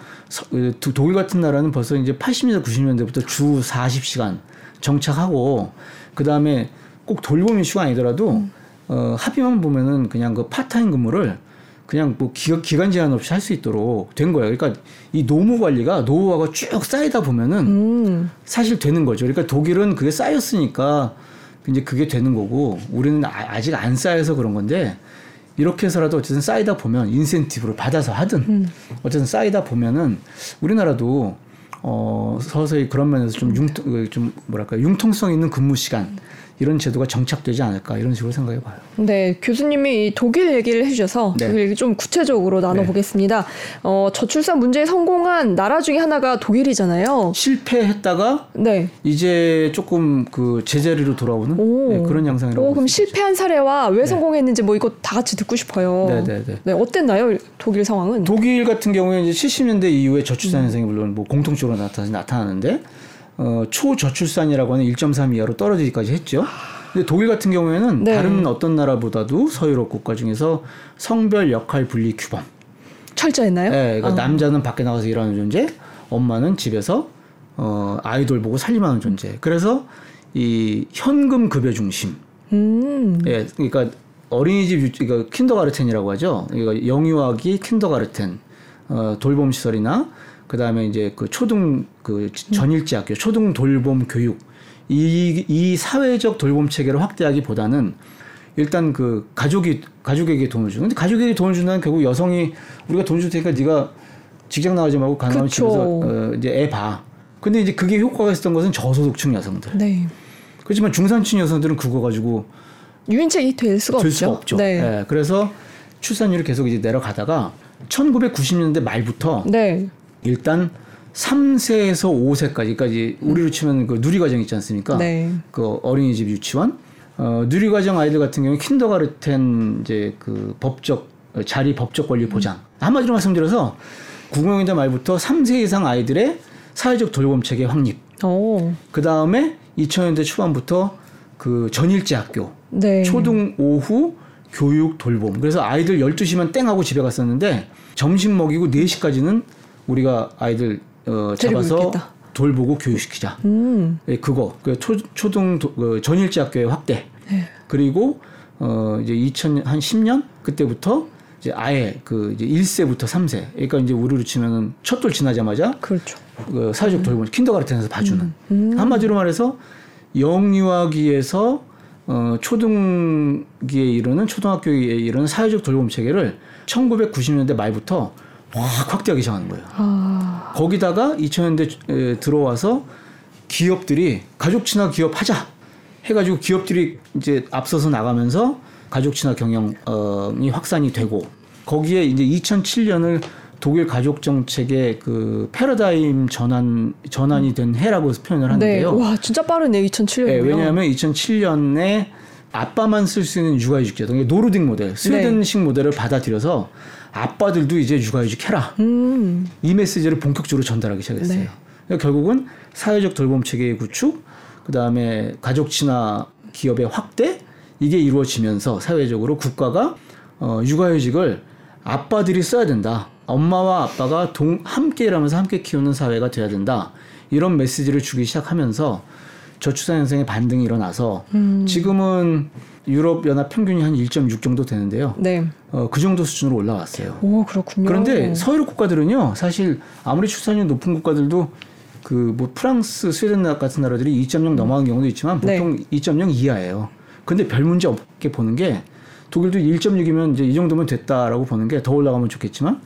독일 같은 나라는 벌써 이제 팔십 년대, 구십 년대부터 주 사십 시간 정착하고 그 다음에 꼭 돌봄 이슈가 아니더라도 음. 어, 합의만 보면은 그냥 그 파트타임 근무를 그냥 뭐 기간, 기간 제한 없이 할 수 있도록 된 거예요. 그러니까 이 노무 관리가 노후화가 쭉 쌓이다 보면은 음. 사실 되는 거죠. 그러니까 독일은 그게 쌓였으니까 이제 그게 되는 거고, 우리는 아직 안 쌓여서 그런 건데, 이렇게 해서라도 어쨌든 쌓이다 보면, 인센티브를 받아서 하든, 음. 어쨌든 쌓이다 보면은, 우리나라도, 어, 서서히 그런 면에서 좀 융통, 좀 뭐랄까, 융통성 있는 근무 시간, 이런 제도가 정착되지 않을까, 이런 식으로 생각해 봐요. 네, 교수님이 이 독일 얘기를 해주셔서 네. 독일 좀 구체적으로 나눠보겠습니다. 네. 어, 저출산 문제에 성공한 나라 중에 하나가 독일이잖아요. 실패했다가 네. 이제 조금 그 제자리로 돌아오는 네, 그런 양상이라고. 오, 그럼 실패한 사례와 왜 네. 성공했는지 뭐 이거 다 같이 듣고 싶어요. 네, 네, 네. 네, 어땠나요, 독일 상황은? 독일 같은 경우에 이제 칠십 년대 이후에 저출산 현상이 음. 물론 뭐 공통적으로 나타, 나타나는데. 어, 초저출산이라고 하는 일 점 삼 이하로 떨어지기까지 했죠. 근데 독일 같은 경우에는 네. 다른 어떤 나라보다도 서유럽 국가 중에서 성별 역할 분리 규범 철저했나요? 네, 그러니까 어. 남자는 밖에 나가서 일하는 존재, 엄마는 집에서 어, 아이돌 보고 살림하는 존재. 그래서 이 현금 급여 중심. 음. 예, 네, 그러니까 어린이집 유, 그러니까 킨더가르텐이라고 하죠. 그러니까 영유아기 킨더가르텐, 어, 돌봄 시설이나 그 다음에 이제 그 초등 그 전일제 학교, 초등 돌봄 교육, 이, 이 사회적 돌봄 체계를 확대하기보다는 일단 그 가족이, 가족에게 돈을 주는. 근데 가족에게 돈을 준다는 결국 여성이 우리가 돈 줄 테니까 네가 직장 나가지 말고 가능하면 집에서 어, 이제 애 봐. 근데 이제 그게 효과가 있었던 것은 저소득층 여성들. 네. 그렇지만 중산층 여성들은 그거 가지고 유인책이 될 수가 될 없죠. 수가 없죠. 네. 네. 그래서 출산율이 계속 이제 내려가다가 천구백구십 년대 말부터 네. 일단 삼 세에서 오 세까지, 까지 우리로 치면 그 누리과정 있지 않습니까? 네. 그 어린이집 유치원, 어, 누리과정 아이들 같은 경우에 킨더가르텐 이제 그 법적 자리 법적 권리 보장. 음. 한마디로 말씀드려서 구공년대 말부터 삼 세 이상 아이들의 사회적 돌봄 체계 확립. 오. 그 다음에 이천 년대 초반부터 그 전일제 학교, 네. 초등 오후 교육 돌봄. 그래서 아이들 열두 시면 땡하고 집에 갔었는데 점심 먹이고 네 시까지는 우리가 아이들 어, 잡아서 있겠다. 돌보고 교육시키자. 음. 예, 그거 그 초, 초등 도, 그 전일제 학교의 확대. 네. 그리고 어, 이제 이천 한 십 년 그때부터 이제 아예 그 이제 일 세부터 삼 세. 그러니까 이제 우리로 치면은 첫돌 지나자마자 그렇죠. 그 사회적 돌봄, 음. 킨더가르텐에서 봐주는. 음. 음. 한마디로 말해서 영유아기에서 어, 초등기에 이르는 초등학교에 이르는 사회적 돌봄 체계를 천구백구십 년대 말부터 확 확대하기 시작하는 거예요. 아... 거기다가 이천 년대 들어와서 기업들이 가족 친화 기업 하자 해가지고 기업들이 이제 앞서서 나가면서 가족 친화 경영이 확산이 되고 거기에 이제 이천칠 년을 독일 가족 정책의 그 패러다임 전환 전환이 된 해라고 표현을 하는데요. 네, 와 진짜 빠르네 이천칠 년이요. 네, 왜냐하면 이천칠 년에 아빠만 쓸 수 있는 육아휴직 제도, 노르딕 모델, 스웨덴식 네. 모델을 받아들여서 아빠들도 이제 육아휴직 해라. 음. 이 메시지를 본격적으로 전달하기 시작했어요. 네. 그러니까 결국은 사회적 돌봄 체계의 구축, 그 다음에 가족 친화 기업의 확대, 이게 이루어지면서 사회적으로 국가가 어, 육아휴직을 아빠들이 써야 된다. 엄마와 아빠가 동, 함께 일하면서 함께 키우는 사회가 돼야 된다. 이런 메시지를 주기 시작하면서 저출산 현상의 반등이 일어나서 음. 지금은 유럽연합 평균이 한 일 점 육 정도 되는데요. 네. 어, 그 정도 수준으로 올라왔어요. 오, 그렇군요. 그런데 서유럽 국가들은요. 사실 아무리 출산율이 높은 국가들도 그 뭐 프랑스, 스웨덴 같은 나라들이 이 점 영 넘어간 경우도 있지만 보통 네. 이 점 영 이하예요. 근데 별 문제 없게 보는 게 독일도 일 점 육이면 이제 이 정도면 됐다라고 보는 게 더 올라가면 좋겠지만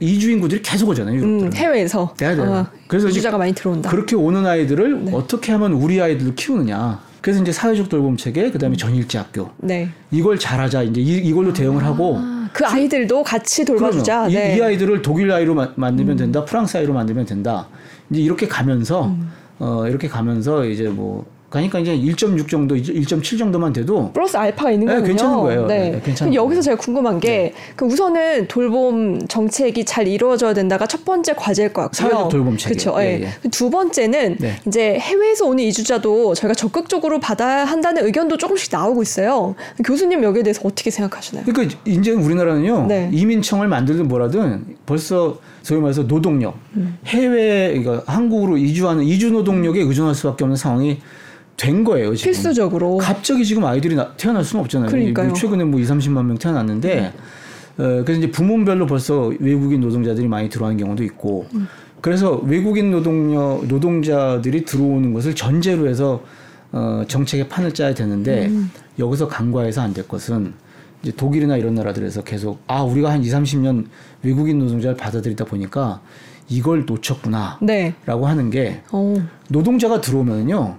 이주 인구들이 계속 오잖아요. 음, 해외에서. 네, 네. 아, 그래서 이주자가 많이 들어온다. 그렇게 오는 아이들을 네. 어떻게 하면 우리 아이들을 키우느냐. 그래서 이제 사회적 돌봄 체계, 그다음에 전일제 학교. 네. 이걸 잘하자. 이제 이, 이걸로 대응을 아, 하고. 그 아이들도 같이 돌봐주자. 네. 이, 이 아이들을 독일 아이로 마, 만들면 음. 된다. 프랑스 아이로 만들면 된다. 이제 이렇게 가면서 음. 어, 이렇게 가면서 이제 뭐. 그러니까 이제 일 점 육 정도, 일 점 칠 정도만 돼도 플러스 알파가 있는 거군요. 네, 괜찮은 거예요. 네. 네, 괜찮은 그럼 여기서 거예요. 제가 궁금한 게 네. 우선은 돌봄 정책이 잘 이루어져야 된다가 첫 번째 과제일 것 같고요. 사회적 돌봄 체계. 그렇죠. 예, 예. 예. 두 번째는 네. 이제 해외에서 오는 이주자도 저희가 적극적으로 받아야 한다는 의견도 조금씩 나오고 있어요. 교수님 여기에 대해서 어떻게 생각하시나요? 그러니까 이제 우리나라는요. 네. 이민청을 만들든 뭐라든 벌써 소위 말해서 노동력, 음. 해외 그러니까 한국으로 이주하는 이주 노동력에 의존할 수밖에 없는 상황이 된 거예요. 지금. 필수적으로. 갑자기 지금 아이들이 나, 태어날 수는 없잖아요. 그러니까요. 최근에 뭐 이삼십만 명 태어났는데 음. 어, 그래서 이제 부문별로 벌써 외국인 노동자들이 많이 들어오는 경우도 있고 음. 그래서 외국인 노동력 노동자들이 들어오는 것을 전제로 해서 어, 정책의 판을 짜야 되는데 음. 여기서 간과해서 안 될 것은 이제 독일이나 이런 나라들에서 계속 아 우리가 한 이삼십 년 외국인 노동자를 받아들이다 보니까 이걸 놓쳤구나 네. 라고 하는 게 오. 노동자가 들어오면요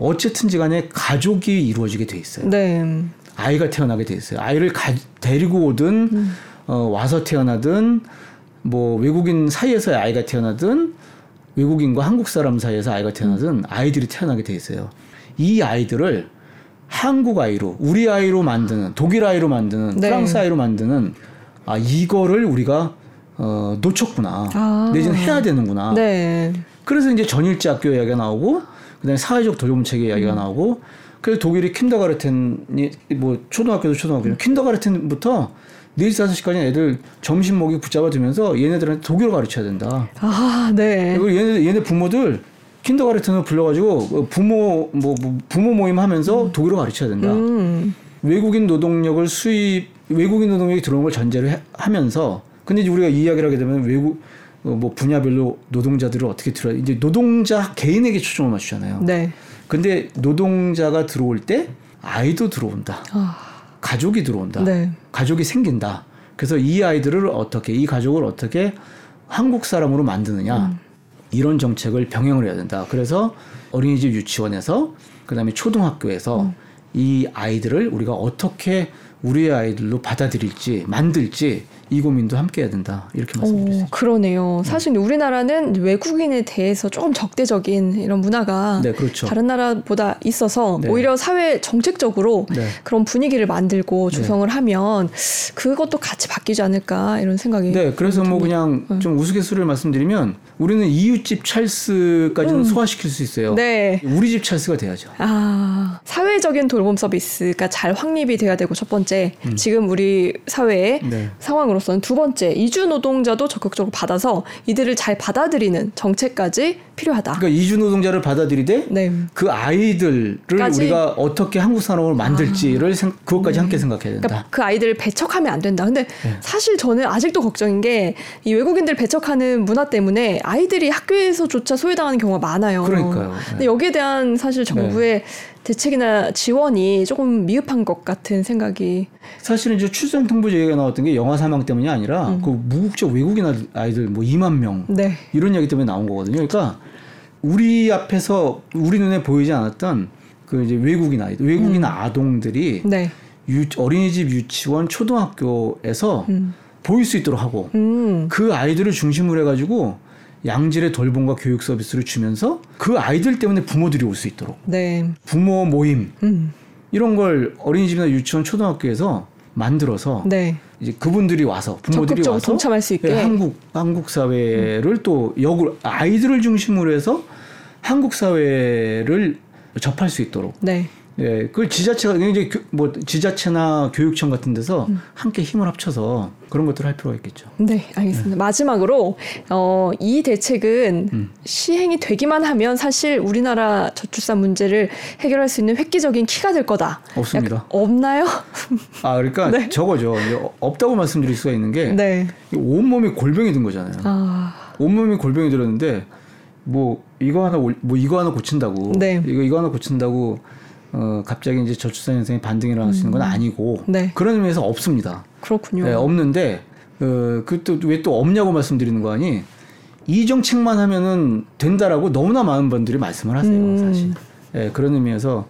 어쨌든지 간에 가족이 이루어지게 돼 있어요. 네. 아이가 태어나게 돼 있어요. 아이를 가, 데리고 오든 음. 어, 와서 태어나든 뭐 외국인 사이에서 아이가 태어나든 외국인과 한국 사람 사이에서 아이가 태어나든 음. 아이들이 태어나게 돼 있어요. 이 아이들을 한국 아이로 우리 아이로 만드는 독일 아이로 만드는 네. 프랑스 아이로 만드는 아 이거를 우리가 어, 놓쳤구나 아. 내지는 해야 되는구나. 네. 그래서 이제 전일제 학교 이야기가 나오고 그다음에 사회적 돌봄체계 이야기가 음. 나오고 그래서 독일이 킨더가르텐이 뭐 초등학교도 초등학교는 킨더가르텐부터 네 시 다섯 시까지 애들 점심 먹이 붙잡아두면서 얘네들한테 독일어 가르쳐야 된다. 아, 네. 그리고 얘네, 얘네 부모들 킨더가르텐으로 불러가지고 부모, 뭐, 부모 모임 하면서 음. 독일어 가르쳐야 된다. 음. 외국인 노동력을 수입, 외국인 노동력이 들어온 걸 전제로 해, 하면서 근데 이제 우리가 이 이야기를 하게 되면 외국, 뭐 분야별로 노동자들을 어떻게 들어야, 이제 노동자 개인에게 초점을 맞추잖아요. 네. 근데 노동자가 들어올 때 아이도 들어온다. 아. 가족이 들어온다. 네. 가족이 생긴다. 그래서 이 아이들을 어떻게, 이 가족을 어떻게 한국 사람으로 만드느냐. 음. 이런 정책을 병행을 해야 된다. 그래서 어린이집 유치원에서 그다음에 초등학교에서 음. 이 아이들을 우리가 어떻게 우리의 아이들로 받아들일지 만들지 이 고민도 함께 해야 된다. 이렇게 말씀드렸어요. 그러네요. 사실 네. 우리나라는 외국인에 대해서 조금 적대적인 이런 문화가 네, 그렇죠. 다른 나라보다 있어서 네. 오히려 사회 정책적으로 네. 그런 분위기를 만들고 조성을 네. 하면 그것도 같이 바뀌지 않을까 이런 생각이 네. 그래서 뭐 그냥 네. 좀 우스갯소리를 말씀드리면 우리는 이웃집 찰스까지는 음. 소화시킬 수 있어요. 네. 우리 집 찰스가 돼야죠. 아, 사회적인 돌봄 서비스가 잘 확립이 돼야 되고 첫 번째 음. 지금 우리 사회의 네. 상황으로서는 두 번째 이주 노동자도 적극적으로 받아서 이들을 잘 받아들이는 정책까지 필요하다. 그러니까 이주 노동자를 받아들이되 네. 그 아이들을 까지. 우리가 어떻게 한국 사람으로 만들지를 아. 생, 그것까지 음. 함께 생각해야 된다. 그러니까 그 아이들을 배척하면 안 된다. 근데 네. 사실 저는 아직도 걱정인 게 이 외국인들 배척하는 문화 때문에 아이들이 학교에서조차 소외당하는 경우가 많아요. 그러니까요. 네. 근데 여기에 대한 사실 정부의 네. 대책이나 지원이 조금 미흡한 것 같은 생각이. 사실은 이제 출생 통보제 얘기가 나왔던 게 영아 사망 때문이 아니라 음. 그 무국적 외국인 아이들 뭐 이만 명 네. 이런 이야기 때문에 나온 거거든요. 그러니까 우리 앞에서 우리 눈에 보이지 않았던 그 이제 외국인 아이들, 외국인 음. 아동들이 네. 유, 어린이집, 유치원, 초등학교에서 음. 보일 수 있도록 하고 음. 그 아이들을 중심으로 해가지고. 양질의 돌봄과 교육 서비스를 주면서 그 아이들 때문에 부모들이 올 수 있도록 네. 부모 모임 음. 이런 걸 어린이집이나 유치원, 초등학교에서 만들어서 네. 이제 그분들이 와서 부모들이 적극적으로 와서 동참할 수 있게 네, 한국 한국 사회를 음. 또 역으로 아이들을 중심으로 해서 한국 사회를 접할 수 있도록 네. 예, 그 지자체가 이제 뭐 지자체나 교육청 같은 데서 음. 함께 힘을 합쳐서 그런 것들을 할 필요가 있겠죠. 네, 알겠습니다. 네. 마지막으로 어, 이 대책은 음. 시행이 되기만 하면 사실 우리나라 저출산 문제를 해결할 수 있는 획기적인 키가 될 거다. 없습니다. 약간, 없나요? 아, 그러니까 네. 저거죠. 없다고 말씀드릴 수가 있는 게 네. 온몸이 골병이 든 거잖아요. 아. 온몸이 골병이 들었는데 뭐 이거 하나 뭐 이거 하나 고친다고 네. 이거 이거 하나 고친다고. 어 갑자기 이제 저출산 현상이 반등이 일어날 수 있는 건 아니고 네. 그런 의미에서 없습니다. 그렇군요. 네, 없는데 어, 그것도 왜 또 없냐고 말씀드리는 거 아니? 이 정책만 하면은 된다라고 너무나 많은 분들이 말씀을 하세요. 음. 사실 네, 그런 의미에서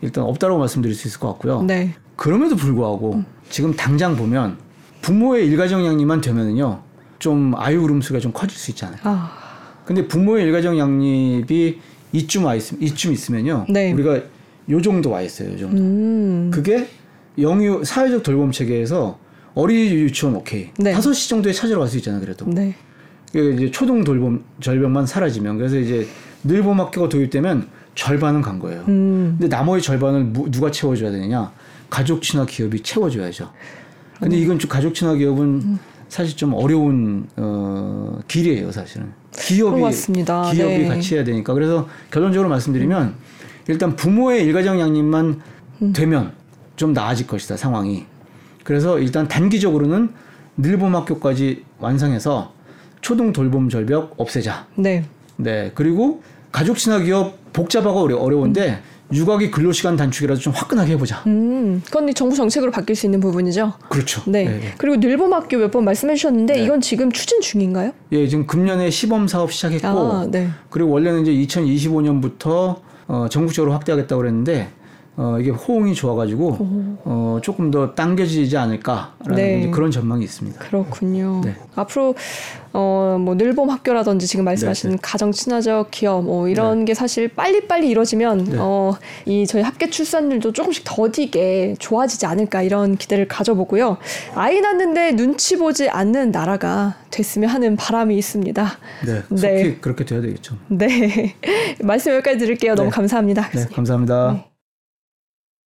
일단 없다라고 말씀드릴 수 있을 것 같고요. 네. 그럼에도 불구하고 음. 지금 당장 보면 부모의 일가정 양립만 되면은요 좀 아이울음소리가 좀 커질 수 있잖아요. 아. 근데 부모의 일가정 양립이 이쯤 와 있음 이쯤 있으면요 네. 우리가 요 정도 와 있어요. 요 정도. 음. 그게 영유 사회적 돌봄 체계에서 어린이 유치원 오케이. 네. 다섯 시 정도에 찾으러 갈 수 있잖아요. 그래도. 네. 이제 초등 돌봄 절벽만 사라지면 그래서 이제 늘봄학교가 도입되면 절반은 간 거예요. 음. 근데 나머지 절반을 무, 누가 채워줘야 되느냐? 가족 친화 기업이 채워줘야죠. 근데 이건 좀 가족 친화 기업은 음. 사실 좀 어려운 어, 길이에요. 사실은. 기업이 맞습니다. 기업이 네. 같이 해야 되니까. 그래서 결론적으로 말씀드리면. 음. 일단 부모의 일가정 양립만 음. 되면 좀 나아질 것이다 상황이. 그래서 일단 단기적으로는 늘봄학교까지 완성해서 초등 돌봄 절벽 없애자. 네. 네. 그리고 가족 친화 기업 복잡하고 어려, 어려운데 음. 육아기 근로시간 단축이라도 좀 화끈하게 해보자. 음, 그건 정부 정책으로 바뀔 수 있는 부분이죠. 그렇죠. 네. 네네. 그리고 늘봄학교 몇 번 말씀해 주셨는데 네. 이건 지금 추진 중인가요? 예, 지금 금년에 시범 사업 시작했고 아, 네. 그리고 원래는 이제 이천이십오년부터 어, 전국적으로 확대하겠다고 그랬는데 어, 이게 호응이 좋아가지고 어, 조금 더 당겨지지 않을까라는 네. 그런 전망이 있습니다. 그렇군요. 네. 앞으로 어, 뭐 늘봄 학교라든지 지금 말씀하신 네, 네. 가정 친화적 기업 뭐 이런 네. 게 사실 빨리빨리 이루어지면 네. 어, 이 저희 합계 출산율도 조금씩 더디게 좋아지지 않을까 이런 기대를 가져보고요. 아이 낳는데 눈치 보지 않는 나라가 됐으면 하는 바람이 있습니다. 네, 속히 네. 그렇게 돼야 되겠죠. 네, 말씀 여기까지 드릴게요. 네. 너무 감사합니다. 네, 교수님. 감사합니다. 네.